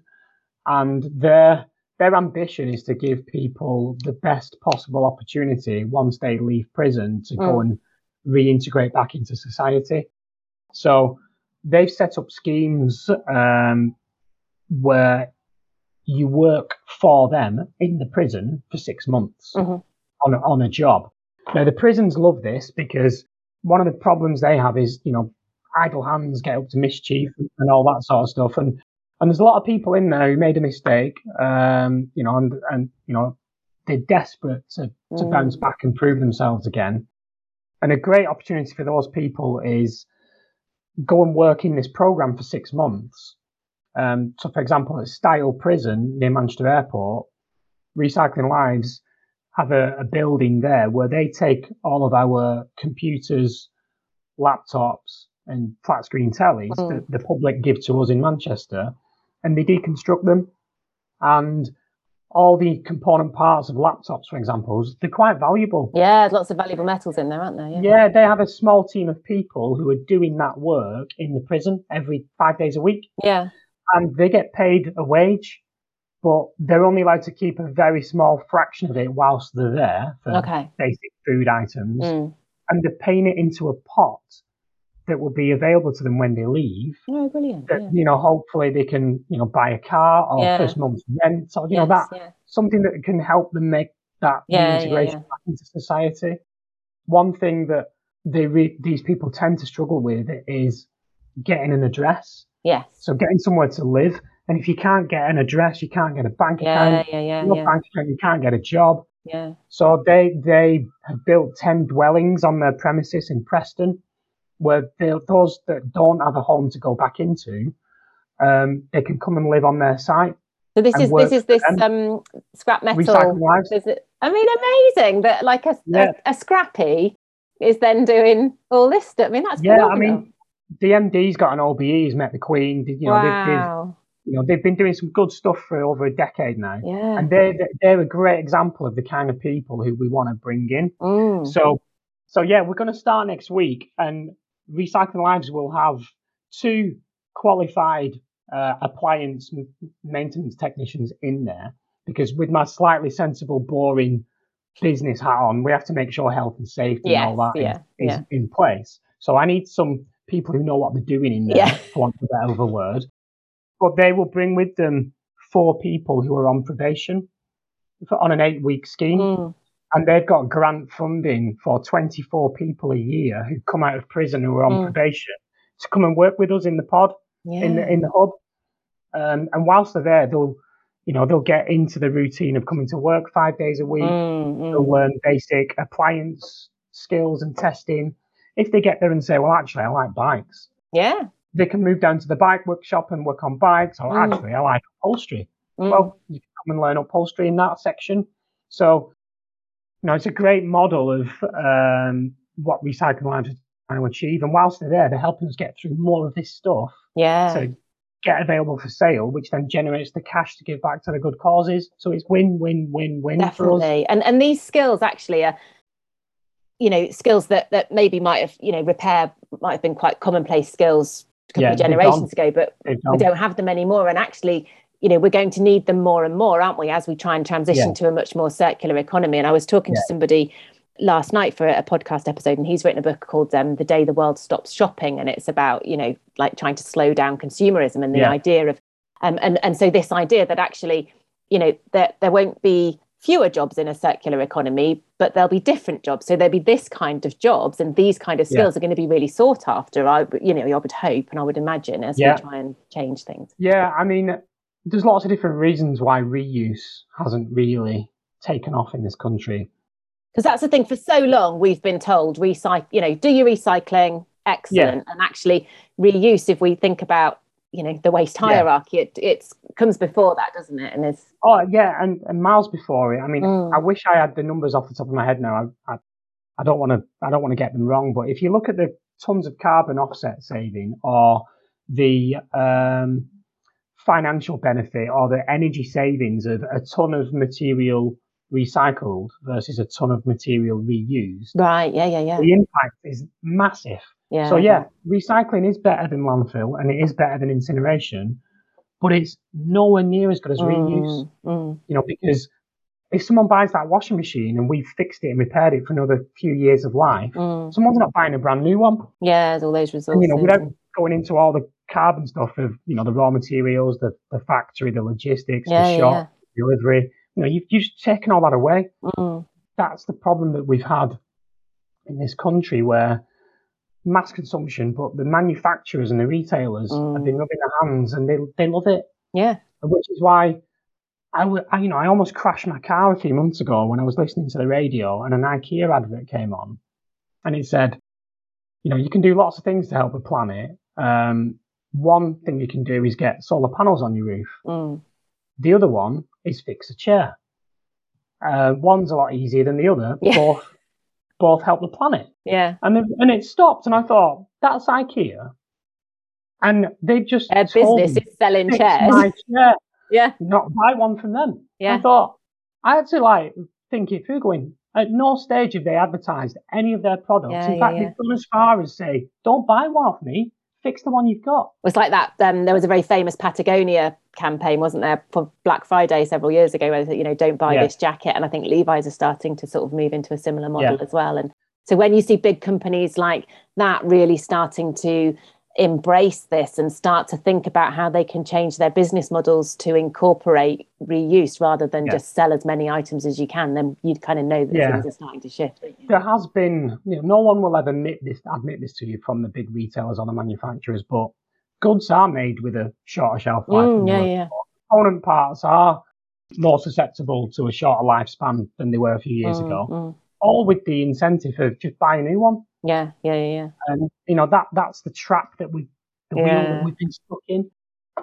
And their their ambition is to give people the best possible opportunity once they leave prison to mm. go and reintegrate back into society. So they've set up schemes um, where you work for them in the prison for six months mm-hmm. on, a, on a job. Now, the prisons love this because one of the problems they have is, you know, idle hands get up to mischief and all that sort of stuff. And And there's a lot of people in there who made a mistake, um, you know, and, and, you know, they're desperate to, to mm. bounce back and prove themselves again. And a great opportunity for those people is go and work in this program for six months. Um, so, for example, at Stile Prison near Manchester Airport, Recycling Lives have a, a building there where they take all of our computers, laptops and flat screen tellies mm. that the public give to us in Manchester. And they deconstruct them, and all the component parts of laptops, for example, they're quite valuable. Yeah, there's lots of valuable metals in there, aren't there? Yeah. yeah, they have a small team of people who are doing that work in the prison every five days a week. Yeah. And they get paid a wage, but they're only allowed to keep a very small fraction of it whilst they're there for okay. basic food items. Mm. And they're paying it into a pot that will be available to them when they leave. Oh, brilliant. That, yeah. you know, hopefully they can, you know, buy a car or yeah. first month's rent or, you yes, know, that yeah. something that can help them make that yeah, integration yeah, yeah. back into society. One thing that they re- these people tend to struggle with is getting an address. Yes. So getting somewhere to live. And if you can't get an address, you can't get a bank yeah, account. Yeah, yeah, no yeah. bank account, you can't get a job. Yeah. So they, they have built ten dwellings on their premises in Preston, where those that don't have a home to go back into, um, they can come and live on their site. So this is this is this um, scrap metal. Is it, I mean, amazing that like a, yeah. a a scrappy is then doing all this stuff. I mean, that's yeah. phenomenal. I mean, the M D's got an O B E. He's met the Queen. You know, wow. They've, they've, you know, they've been doing some good stuff for over a decade now. Yeah. And they're they're a great example of the kind of people who we want to bring in. Mm. So so yeah, we're going to start next week. And Recycling Lives will have two qualified uh, appliance m- maintenance technicians in there, because with my slightly sensible, boring business hat on, we have to make sure health and safety yes, and all that yeah, is, yeah. is in place. So I need some people who know what they're doing in there, yeah. for want of a better word. But they will bring with them four people who are on probation for, on an eight-week scheme. Mm. And they've got grant funding for twenty-four people a year who come out of prison who are on mm. probation to come and work with us in the pod, yeah. in the in the hub. Um, and whilst they're there, they'll, you know, they'll get into the routine of coming to work five days a week. Mm, mm. They'll learn basic appliance skills and testing. If they get there and say, "Well, actually, I like bikes," yeah, they can move down to the bike workshop and work on bikes. Or mm. actually, I like upholstery. Mm. Well, you can come and learn upholstery in that section. So. No, it's a great model of um, what Recycling Lives are trying to achieve. And whilst they're there, they're helping us get through more of this stuff. Yeah. So get available for sale, which then generates the cash to give back to the good causes. So it's win, win, win, win. Definitely. For us. And and these skills actually are, you know, skills that, that maybe might have, you know, repair might have been quite commonplace skills a couple yeah, of generations ago, but we don't have them anymore. And actually, you know, we're going to need them more and more, aren't we, as we try and transition yeah. to a much more circular economy. And I was talking yeah. to somebody last night for a podcast episode, and he's written a book called um, The Day the World Stops Shopping. And it's about, you know, like trying to slow down consumerism and the yeah. idea of, um, and, and so this idea that actually, you know, that there won't be fewer jobs in a circular economy, but there'll be different jobs. So there'll be this kind of jobs, and these kind of skills yeah. are going to be really sought after, I, you know, I would hope and I would imagine, as yeah. we try and change things. Yeah, I mean, there's lots of different reasons why reuse hasn't really taken off in this country. Because that's the thing, for so long we've been told, recycle, you know, do your recycling, excellent. Yeah. And actually reuse, if we think about, you know, the waste hierarchy, yeah. it it's, comes before that, doesn't it? And it's... Oh, yeah, and, and miles before it. I mean, mm. I wish I had the numbers off the top of my head now. I, I, I don't want to I don't want to get them wrong, but if you look at the tons of carbon offset saving, or the um, financial benefit, or the energy savings of a ton of material recycled versus a ton of material reused. Right, yeah, yeah, yeah. The impact is massive. Yeah. So yeah, recycling is better than landfill, and it is better than incineration, but it's nowhere near as good as mm, reuse. Mm. You know, because if someone buys that washing machine and we've fixed it and repaired it for another few years of life, mm. someone's not buying a brand new one. Yeah, there's all those resources. And, you know, without going into all the carbon stuff of, you know, the raw materials, the, the factory, the logistics, yeah, the shop, yeah, yeah. delivery. You know, you've, you've taken all that away. Mm. That's the problem that we've had in this country, where mass consumption, but the manufacturers and the retailers mm. have been rubbing their hands, and they they love it. Yeah. Which is why I, w- I, you know, I almost crashed my car a few months ago when I was listening to the radio, and an IKEA advert came on, and it said, you know, you can do lots of things to help the planet. Um, one thing you can do is get solar panels on your roof. Mm. The other one is fix a chair. Uh, one's a lot easier than the other. Yeah. Both, both help the planet. Yeah. And the, and it stopped, and I thought, that's IKEA. And they've just Their told business me, is selling fix chairs. My chair. Yeah. Not buy one from them. Yeah. I thought, I had to like think it through, going, at no stage have they advertised any of their products. Yeah, in fact, yeah, yeah. they've gone as far as say, don't buy one off me. Fix the one you've got. It was like that. Um, there was a very famous Patagonia campaign, wasn't there, for Black Friday several years ago, where they said, you know, don't buy yeah. this jacket. And I think Levi's are starting to sort of move into a similar model yeah. as well. And so when you see big companies like that really starting to embrace this and start to think about how they can change their business models to incorporate reuse rather than yeah. just sell as many items as you can, then you'd kind of know that yeah. things are starting to shift. There has been, you know, no one will ever admit this, admit this to you from the big retailers or the manufacturers, but goods are made with a shorter shelf life. Mm, yeah, yeah. Component parts are more susceptible to a shorter lifespan than they were a few years mm, ago. Mm. All with the incentive of just buy a new one. Yeah, yeah, yeah, yeah. And, you know, that that's the trap that we've, the yeah. wheel that we've been stuck in.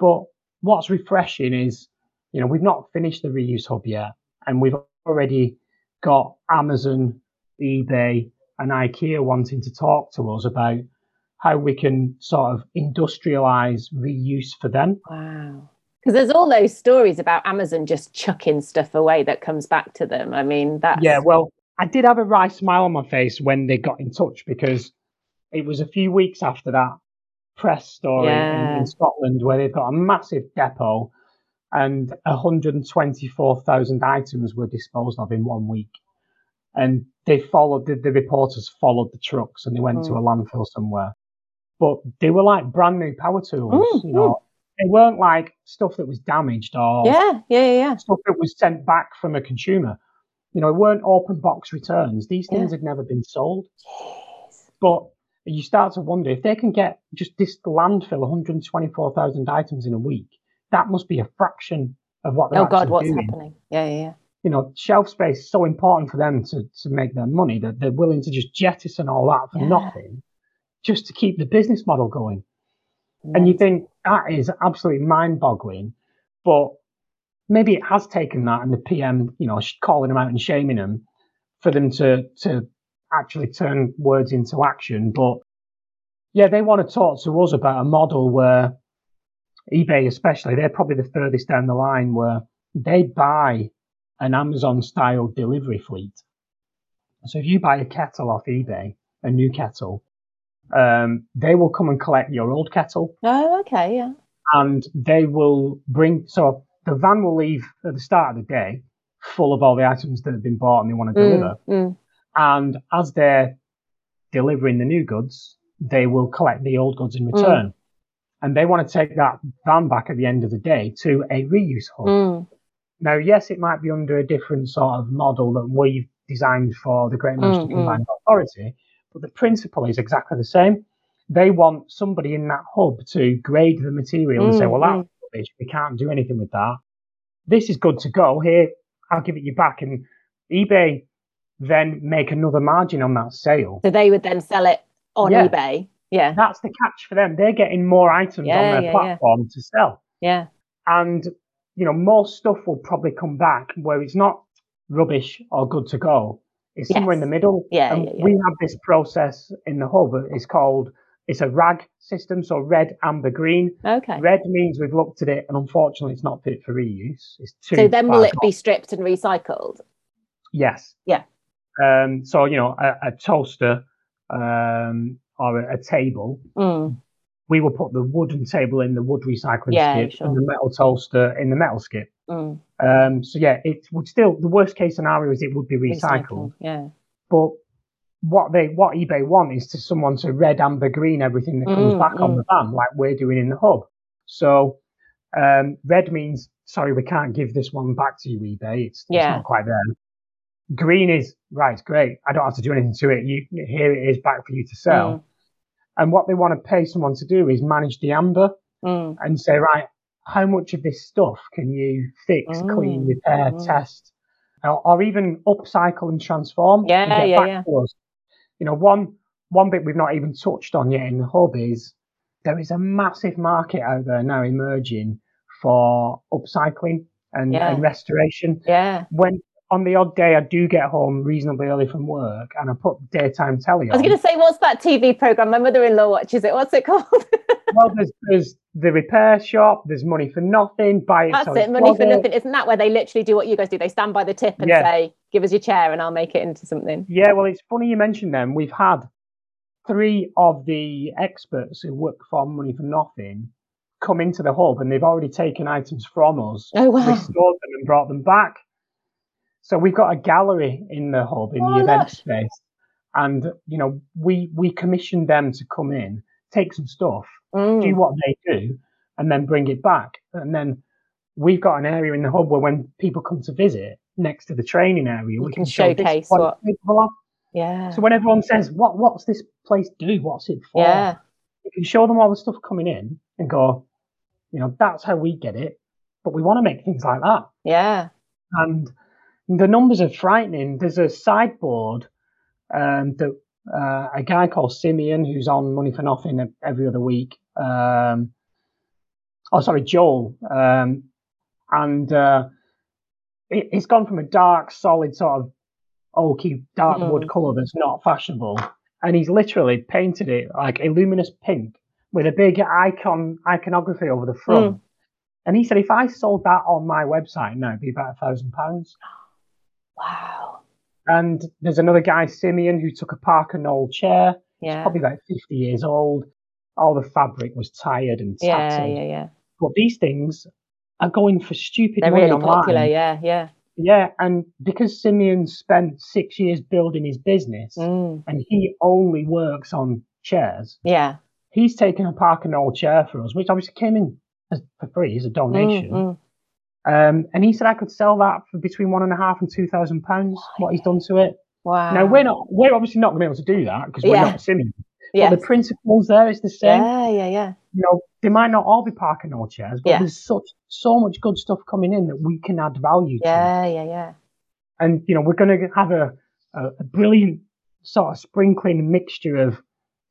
But what's refreshing is, you know, we've not finished the reuse hub yet, and we've already got Amazon, eBay and IKEA wanting to talk to us about how we can sort of industrialise reuse for them. Wow. Because there's all those stories about Amazon just chucking stuff away that comes back to them. I mean, that's... Yeah, well... I did have a wry smile on my face when they got in touch, because it was a few weeks after that press story yeah. in, in Scotland, where they've got a massive depot and one hundred twenty-four thousand items were disposed of in one week. And they followed, the, the reporters followed the trucks, and they went mm. to a landfill somewhere. But they were like brand new power tools, mm, you know. Mm. They weren't like stuff that was damaged or yeah, yeah, yeah. stuff that was sent back from a consumer. You know, it weren't open box returns. These things yeah. had never been sold. Jeez. But you start to wonder, if they can get just this landfill one hundred twenty-four thousand items in a week, that must be a fraction of what they're oh actually God, what's doing. Happening? Yeah, yeah, yeah. You know, shelf space is so important for them to, to make their money that they're willing to just jettison all that for yeah. nothing, just to keep the business model going. Nice. And you think, that is absolutely mind-boggling. But maybe it has taken that, and the P M, you know, calling them out and shaming them, for them to to actually turn words into action. But yeah, they want to talk to us about a model where eBay, especially, they're probably the furthest down the line, where they buy an Amazon-style delivery fleet. So if you buy a kettle off eBay, a new kettle, um, they will come and collect your old kettle. Oh, okay, yeah. And they will bring so. the van will leave at the start of the day full of all the items that have been bought and they want to mm, deliver. Mm. And as they're delivering the new goods, they will collect the old goods in return. Mm. And they want to take that van back at the end of the day to a reuse hub. Mm. Now, yes, it might be under a different sort of model than we've designed for the Greater Manchester mm, Combined mm. Authority, but the principle is exactly the same. They want somebody in that hub to grade the material mm, and say, well, that's rubbish, we can't do anything with that. This is good to go. Here, I'll give it you back. And eBay then make another margin on that sale. So they would then sell it on yeah. eBay. Yeah. That's the catch for them. They're getting more items yeah, on their yeah, platform yeah. to sell. Yeah. And, you know, more stuff will probably come back where it's not rubbish or good to go. It's yes. somewhere in the middle. Yeah, and yeah, yeah. we have this process in the hub. It's called, it's a RAG system. So red, amber, green. Okay. Red means we've looked at it and unfortunately it's not fit for reuse. It's too So then will it off. be stripped and recycled? Yes. Yeah. Um, so, you know, a, a toaster, um, or a, a table, mm. we will put the wooden table in the wood recycling yeah, skip sure. and the metal toaster in the metal skip. Mm. Um, so, yeah, it would still, the worst case scenario is it would be recycled. Recycling, yeah. But what they what eBay want is to someone to red, amber, green everything that comes mm, back mm. on the van, like we're doing in the hub. So, um, red means, sorry, we can't give this one back to you, eBay. It's, yeah. it's not quite there. Green is, right, it's great. I don't have to do anything to it. You, here it is back for you to sell. Mm. And what they want to pay someone to do is manage the amber mm. and say, right, how much of this stuff can you fix, mm. clean, repair, mm. test, or, or even upcycle and transform? Yeah, and get yeah, back yeah. to us. You know, one one bit we've not even touched on yet in the hub is there is a massive market out there now emerging for upcycling and, yeah. and restoration. Yeah. When on the odd day I do get home reasonably early from work and I put daytime telly on. I was going to say, what's that T V programme? My mother-in-law watches it. What's it called? Well, there's, there's The Repair Shop, there's Money for Nothing. Buy it. That's it, Money for Nothing. Isn't that where they literally do what you guys do? They stand by the tip and yeah. say, give us your chair and I'll make it into something. Yeah, well, it's funny you mentioned them. We've had three of the experts who work for Money for Nothing come into the hub and they've already taken items from us, oh, wow. restored them and brought them back. So we've got a gallery in the hub, in oh, the event gosh. space, and, you know, we we commissioned them to come in, take some stuff, mm. do what they do, and then bring it back. And then we've got an area in the hub where when people come to visit, next to the training area, you we can, can showcase show what people are. Yeah. So when everyone says, what what's this place do? What's it for? Yeah. You can show them all the stuff coming in and go, you know, that's how we get it, but we want to make things like that. Yeah. And the numbers are frightening. There's a sideboard um, that uh, a guy called Simeon, who's on Money for Nothing every other week. Um, oh, sorry, Joel. Um, and uh, it, it's gone from a dark, solid sort of oaky, dark mm. wood colour that's not fashionable. And he's literally painted it like a luminous pink with a big icon iconography over the front. Mm. And he said, if I sold that on my website now, it'd be about a thousand pounds. Wow. And there's another guy, Simeon, who took a Parker Knoll chair. Yeah. He's probably about fifty years old. All the fabric was tired and tattered. Yeah, yeah, yeah. But these things are going for stupid They're money really online. Popular, yeah, yeah. Yeah, and because Simeon spent six years building his business mm. and he only works on chairs, yeah, he's taken a Parker Knoll chair for us, which obviously came in as, for free as a donation. Mm, mm. Um, and he said I could sell that for between one and a half and two thousand pounds. What he's done to it. Wow. Now we're not, we're obviously not going to be able to do that because we're yeah. not Simeon. Yeah. But the principles there is the same. Yeah, yeah, yeah. You know, they might not all be Parker Knoll chairs, but yeah. there's such so much good stuff coming in that we can add value yeah, to. Yeah, yeah, yeah. And you know, we're going to have a, a a brilliant sort of sprinkling mixture of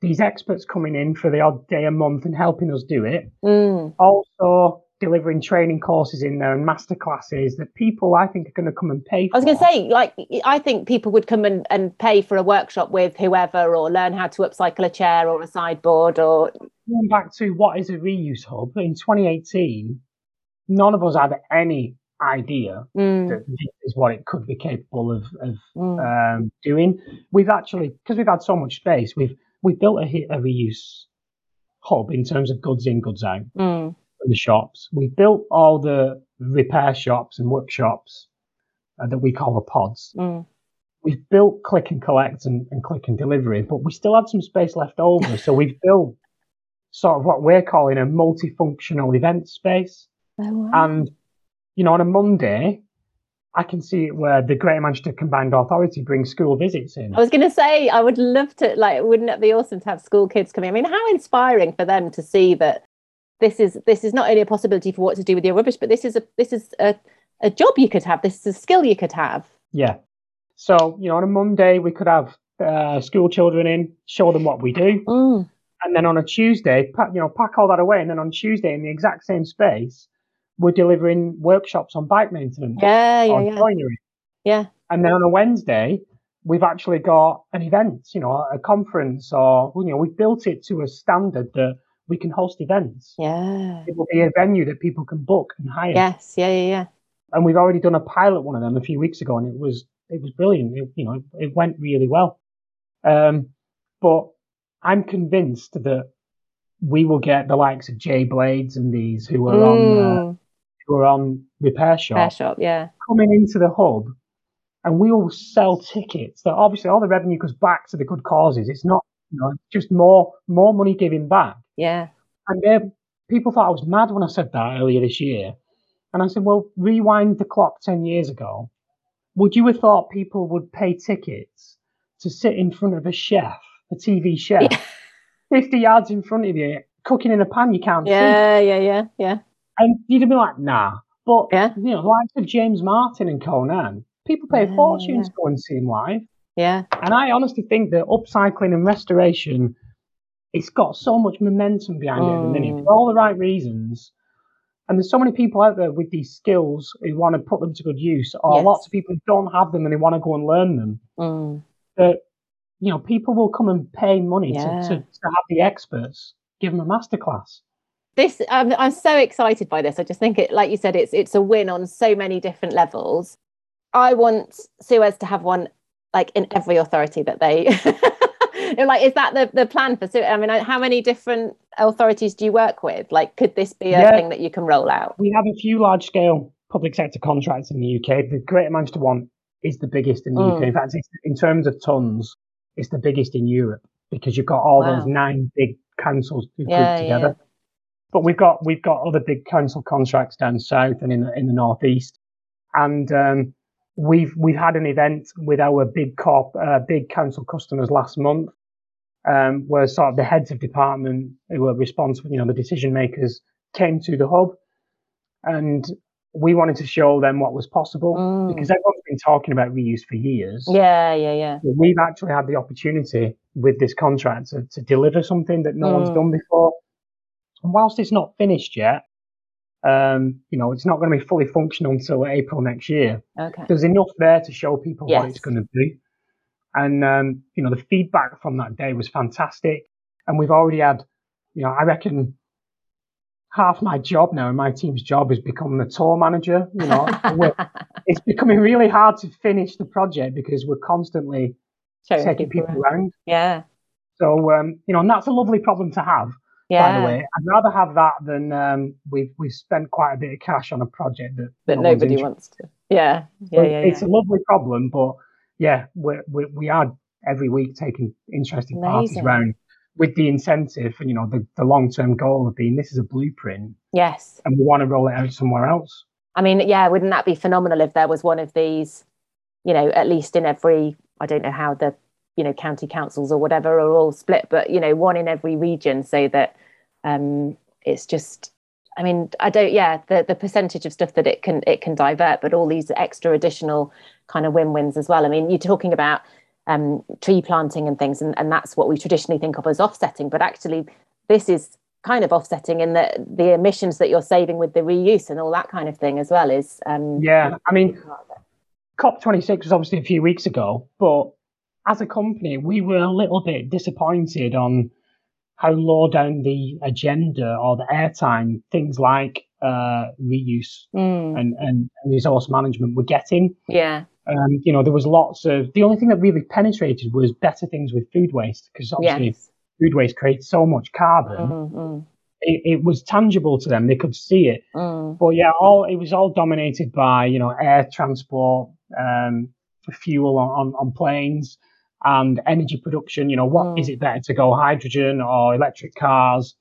these experts coming in for the odd day a month and helping us do it. Mm. Also delivering training courses in there and master classes that people I think are going to come and pay for. I was going to say, like, I think people would come and, and pay for a workshop with whoever or learn how to upcycle a chair or a sideboard or... Going back to what is a reuse hub, in twenty eighteen, none of us had any idea mm. that this is what it could be capable of, of mm. um, doing. We've actually, because we've had so much space, we've, we've built a, a reuse hub in terms of goods in, goods out. Mm. from the shops. We built all the repair shops and workshops uh, that we call the pods. Mm. We've built click and collect and, and click and delivery, but we still had some space left over. So we've built sort of what we're calling a multifunctional event space. Oh, wow. And, you know, on a Monday, I can see it where the Greater Manchester Combined Authority brings school visits in. I was going to say, I would love to, like, wouldn't it be awesome to have school kids coming? I mean, how inspiring for them to see that this is this is not only a possibility for what to do with your rubbish, but this is a this is a, a job you could have. This is a skill you could have. Yeah. So, you know, on a Monday, we could have uh, school children in, show them what we do. Mm. And then on a Tuesday, pack, you know, pack all that away. And then on Tuesday, in the exact same space, we're delivering workshops on bike maintenance, yeah, yeah, on yeah. joinery. Yeah. And then on a Wednesday, we've actually got an event, you know, a conference, or, you know, we've built it to a standard that we can host events. Yeah. It will be a venue that people can book and hire. Yes. Yeah, yeah, yeah. And we've already done a pilot one of them a few weeks ago, and it was it was brilliant. It, you know, it went really well. Um, but I'm convinced that we will get the likes of Jay Blades and these who are mm. on. Uh, We're on repair shop, repair shop yeah. coming into the hub, and we all sell tickets. That obviously all the revenue goes back to the good causes. It's not, you know, just more more money giving back. Yeah. And then people thought I was mad when I said that earlier this year, and I said, well, rewind the clock ten years ago. Would you have thought people would pay tickets to sit in front of a chef, a T V chef, yeah. fifty yards in front of you, cooking in a pan you can't yeah, see? Yeah, yeah, yeah, yeah. And you'd be like, nah. But, yeah. you know, like the James Martin and Conan, people pay yeah, fortunes yeah. to go and see him live. Yeah. And I honestly think that upcycling and restoration, it's got so much momentum behind mm. it at the minute for all the right reasons. And there's so many people out there with these skills who want to put them to good use, or yes. lots of people who don't have them and they want to go and learn them. Mm. That, you know, people will come and pay money yeah. to, to, to have the experts give them a masterclass. This I'm, I'm so excited by this. I just think it, like you said, it's it's a win on so many different levels. I want Suez to have one like in every authority that they. Like, is that the, the plan for Suez? I mean, how many different authorities do you work with? Like, could this be a yeah. thing that you can roll out? We have a few large scale public sector contracts in the U K. The Greater Manchester one is the biggest in the mm. U K. In fact, it's, in terms of tons, it's the biggest in Europe because you've got all wow. those nine big councils grouped yeah, together. Yeah. But we've got we've got other big council contracts down south and in the, in the northeast, and um, we've we've had an event with our big corp uh, big council customers last month, um, where sort of the heads of department who were responsible, you know, the decision makers came to the hub, and we wanted to show them what was possible mm. because everyone's been talking about reuse for years. Yeah, yeah, yeah. But we've actually had the opportunity with this contract to, to deliver something that no mm. one's done before. And whilst it's not finished yet, um, you know, it's not going to be fully functional until April next year. Okay. There's enough there to show people yes. what it's going to be. And, um, you know, the feedback from that day was fantastic. And we've already had, you know, I reckon half my job now and my team's job has become the tour manager. You know, it's becoming really hard to finish the project because we're constantly showing taking people around. around. Yeah. So, um, you know, and that's a lovely problem to have. Yeah. By the way, I'd rather have that than um, we've we've spent quite a bit of cash on a project that, that no nobody wants to. Yeah, yeah, so yeah. It's yeah. a lovely problem, but yeah, we we are every week taking interesting Amazing. parties around with the incentive and, you know, the, the long term goal of being this is a blueprint. Yes, and we want to roll it out somewhere else. I mean, yeah, wouldn't that be phenomenal if there was one of these? You know, at least in every I don't know how the. you know, county councils or whatever are all split, but, you know, one in every region so that um, it's just, I mean, I don't, yeah, the, the percentage of stuff that it can, it can divert, but all these extra additional kind of win-wins as well. I mean, you're talking about um, tree planting and things, and, and that's what we traditionally think of as offsetting, but actually this is kind of offsetting in the, the emissions that you're saving with the reuse and all that kind of thing as well is. Um, yeah, I mean, COP twenty-six was obviously a few weeks ago, but as a company, we were a little bit disappointed on how low down the agenda or the airtime things like uh, reuse mm. and, and resource management were getting. Yeah. Um, you know, there was lots of, the only thing that really penetrated was better things with food waste, because obviously yes. food waste creates so much carbon. Mm-hmm. it, it was tangible to them. They could see it. Mm. But yeah, all it was all dominated by, you know, air transport, um, fuel on, on, on planes and energy production. You know, what mm. is it better to go hydrogen or electric cars?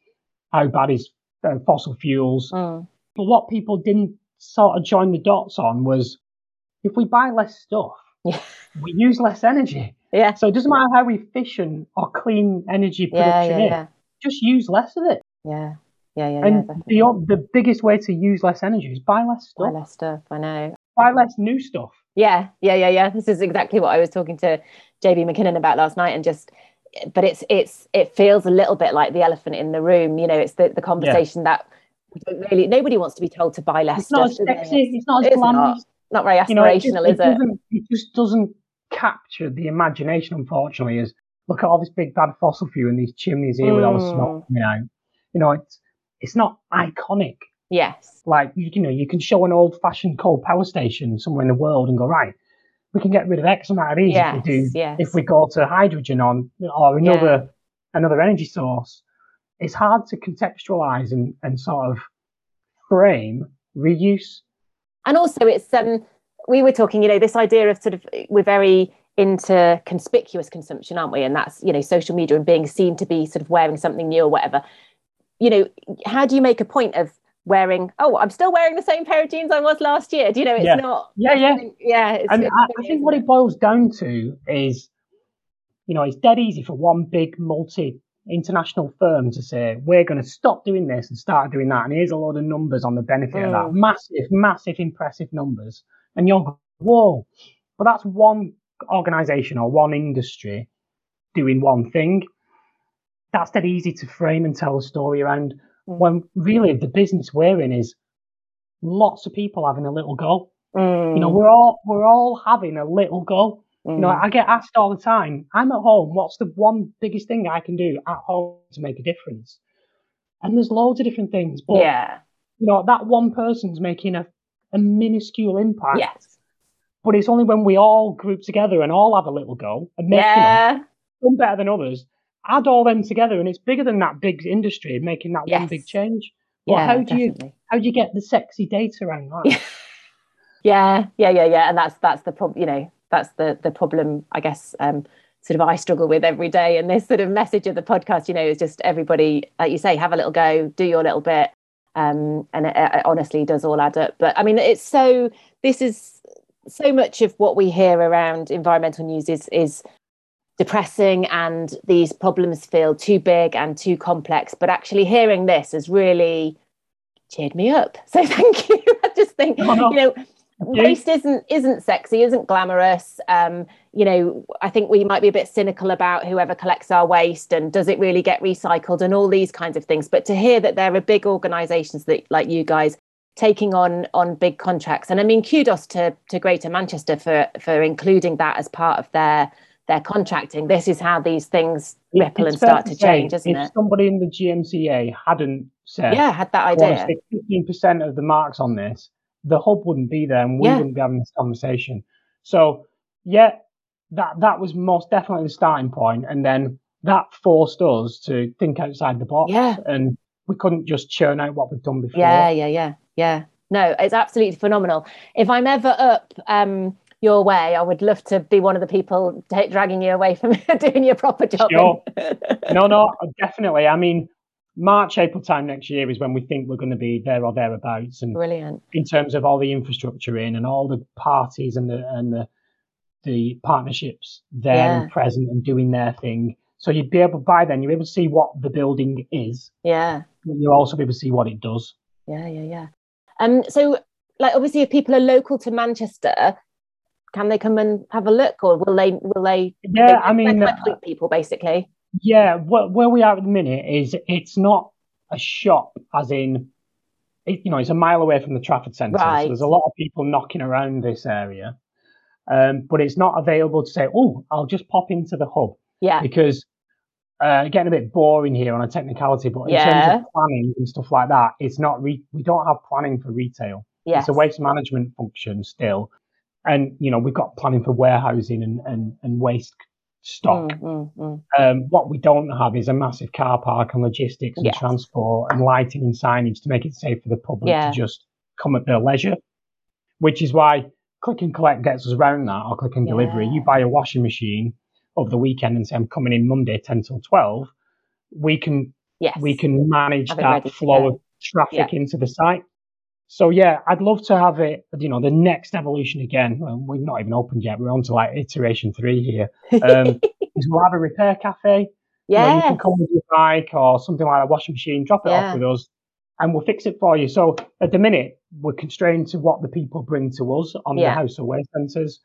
How bad is uh, fossil fuels? Mm. But what people didn't sort of join the dots on was, if we buy less stuff, yeah. we use less energy. Yeah. So it doesn't matter how efficient or clean energy production yeah, yeah, is, yeah. just use less of it. Yeah, yeah, yeah. And yeah, the, the biggest way to use less energy is buy less stuff. Buy less stuff, I know. Buy less new stuff. Yeah, yeah, yeah, yeah. This is exactly what I was talking to J B McKinnon about last night, and just, but it's it's it feels a little bit like the elephant in the room. You know, it's the, the conversation yeah. that really nobody wants to be told to buy less it's stuff. Not as sexy, it's, it's not as glamorous. Not very aspirational, you know, it just, is it? It just doesn't capture the imagination, unfortunately, is look at all this big bad fossil fuel and these chimneys here mm. with all the smoke coming out. You know, it's it's not iconic. Yes. Like, you, you know, you can show an old-fashioned coal power station somewhere in the world and go, right, we can get rid of X amount of these yes, if we do, yes. if we go to hydrogen on or another yeah. another energy source. It's hard to contextualise and, and sort of frame reuse. And also it's, um, we were talking, you know, this idea of sort of, we're very into conspicuous consumption, aren't we? And that's, you know, social media and being seen to be sort of wearing something new or whatever. You know, how do you make a point of wearing, oh, I'm still wearing the same pair of jeans I was last year? Do you know, it's yeah. not. Yeah, yeah. Yeah. It's, and it's I, I think what it boils down to is, you know, it's dead easy for one big multi international firm to say, we're going to stop doing this and start doing that, and here's a load of numbers on the benefit mm. of that, massive massive impressive numbers, and you'll go, whoa. But that's one organization or one industry doing one thing. That's that easy to frame and tell a story around, mm. when really the business we're in is lots of people having a little go. mm. You know, we're all we're all having a little go. You know, I get asked all the time, I'm at home, what's the one biggest thing I can do at home to make a difference? And there's loads of different things. But, yeah. you know, that one person's making a, a minuscule impact. Yes. But it's only when we all group together and all have a little go and make yeah. you know, some better than others, add all them together, and it's bigger than that big industry making that yes. one big change. Well, yeah, how do definitely. you how do you get the sexy data around that? yeah, yeah, yeah, yeah. And that's that's the problem, you know. That's the the problem, I guess, um, sort of I struggle with every day. And this sort of message of the podcast, you know, is just everybody, like you say, have a little go, do your little bit. Um, and it, it honestly does all add up. But I mean, it's so, this is so much of what we hear around environmental news is is depressing, and these problems feel too big and too complex. But actually hearing this has really cheered me up. So thank you. I just think, oh, no. you know, waste isn't isn't sexy, isn't glamorous. Um, you know, I think we might be a bit cynical about whoever collects our waste and does it really get recycled and all these kinds of things. But to hear that there are big organisations that like you guys taking on on big contracts, and I mean, kudos to to Greater Manchester for for including that as part of their their contracting. This is how these things ripple and start to change, isn't it? If somebody in the G M C A hadn't said, yeah, had that idea, fifteen percent of the marks on this, the hub wouldn't be there, and we yeah. wouldn't be having this conversation. So yeah, that that was most definitely the starting point. And then that forced us to think outside the box. Yeah. And we couldn't just churn out what we've done before. Yeah, yeah, yeah, yeah. No, it's absolutely phenomenal. If I'm ever up um, your way, I would love to be one of the people t- dragging you away from doing your proper job. Sure. no, no, definitely. I mean, March, April time next year is when we think we're going to be there or thereabouts, and brilliant in terms of all the infrastructure in and all the parties and the and the the partnerships there yeah. and present and doing their thing. So you'd be able by then you're able to see what the building is. Yeah, you'll also be able to see what it does. Yeah, yeah, yeah. Um, so like obviously, if people are local to Manchester, can they come and have a look, or will they will they? Yeah, they, I mean, uh, people basically. Yeah, where, where we are at the minute is it's not a shop, as in, it, you know, it's a mile away from the Trafford Centre. Right. So there's a lot of people knocking around this area, um, but it's not available to say, oh, I'll just pop into the hub. Yeah. Because, uh, getting a bit boring here on a technicality, but in yeah. terms of planning and stuff like that, it's not, re- we don't have planning for retail. Yes. It's a waste management function still. And, you know, we've got planning for warehousing and, and, and waste stock. Mm, mm, mm. Um, what we don't have is a massive car park and logistics and yes. transport and lighting and signage to make it safe for the public yeah. to just come at their leisure, which is why click and collect gets us around that, or click and yeah. delivery. You buy a washing machine over the weekend and say, I'm coming in Monday, ten till twelve, we can yes. we can manage that flow of traffic yeah. into the site. So, yeah, I'd love to have it, you know, the next evolution again. Well, we're not even opened yet. We're on to like iteration three here. Um, is we'll have a repair cafe. Yeah. You know, you can come with your bike or something like a washing machine, drop it yeah. off with us, and we'll fix it for you. So at the minute, we're constrained to what the people bring to us on yeah. the house away centres.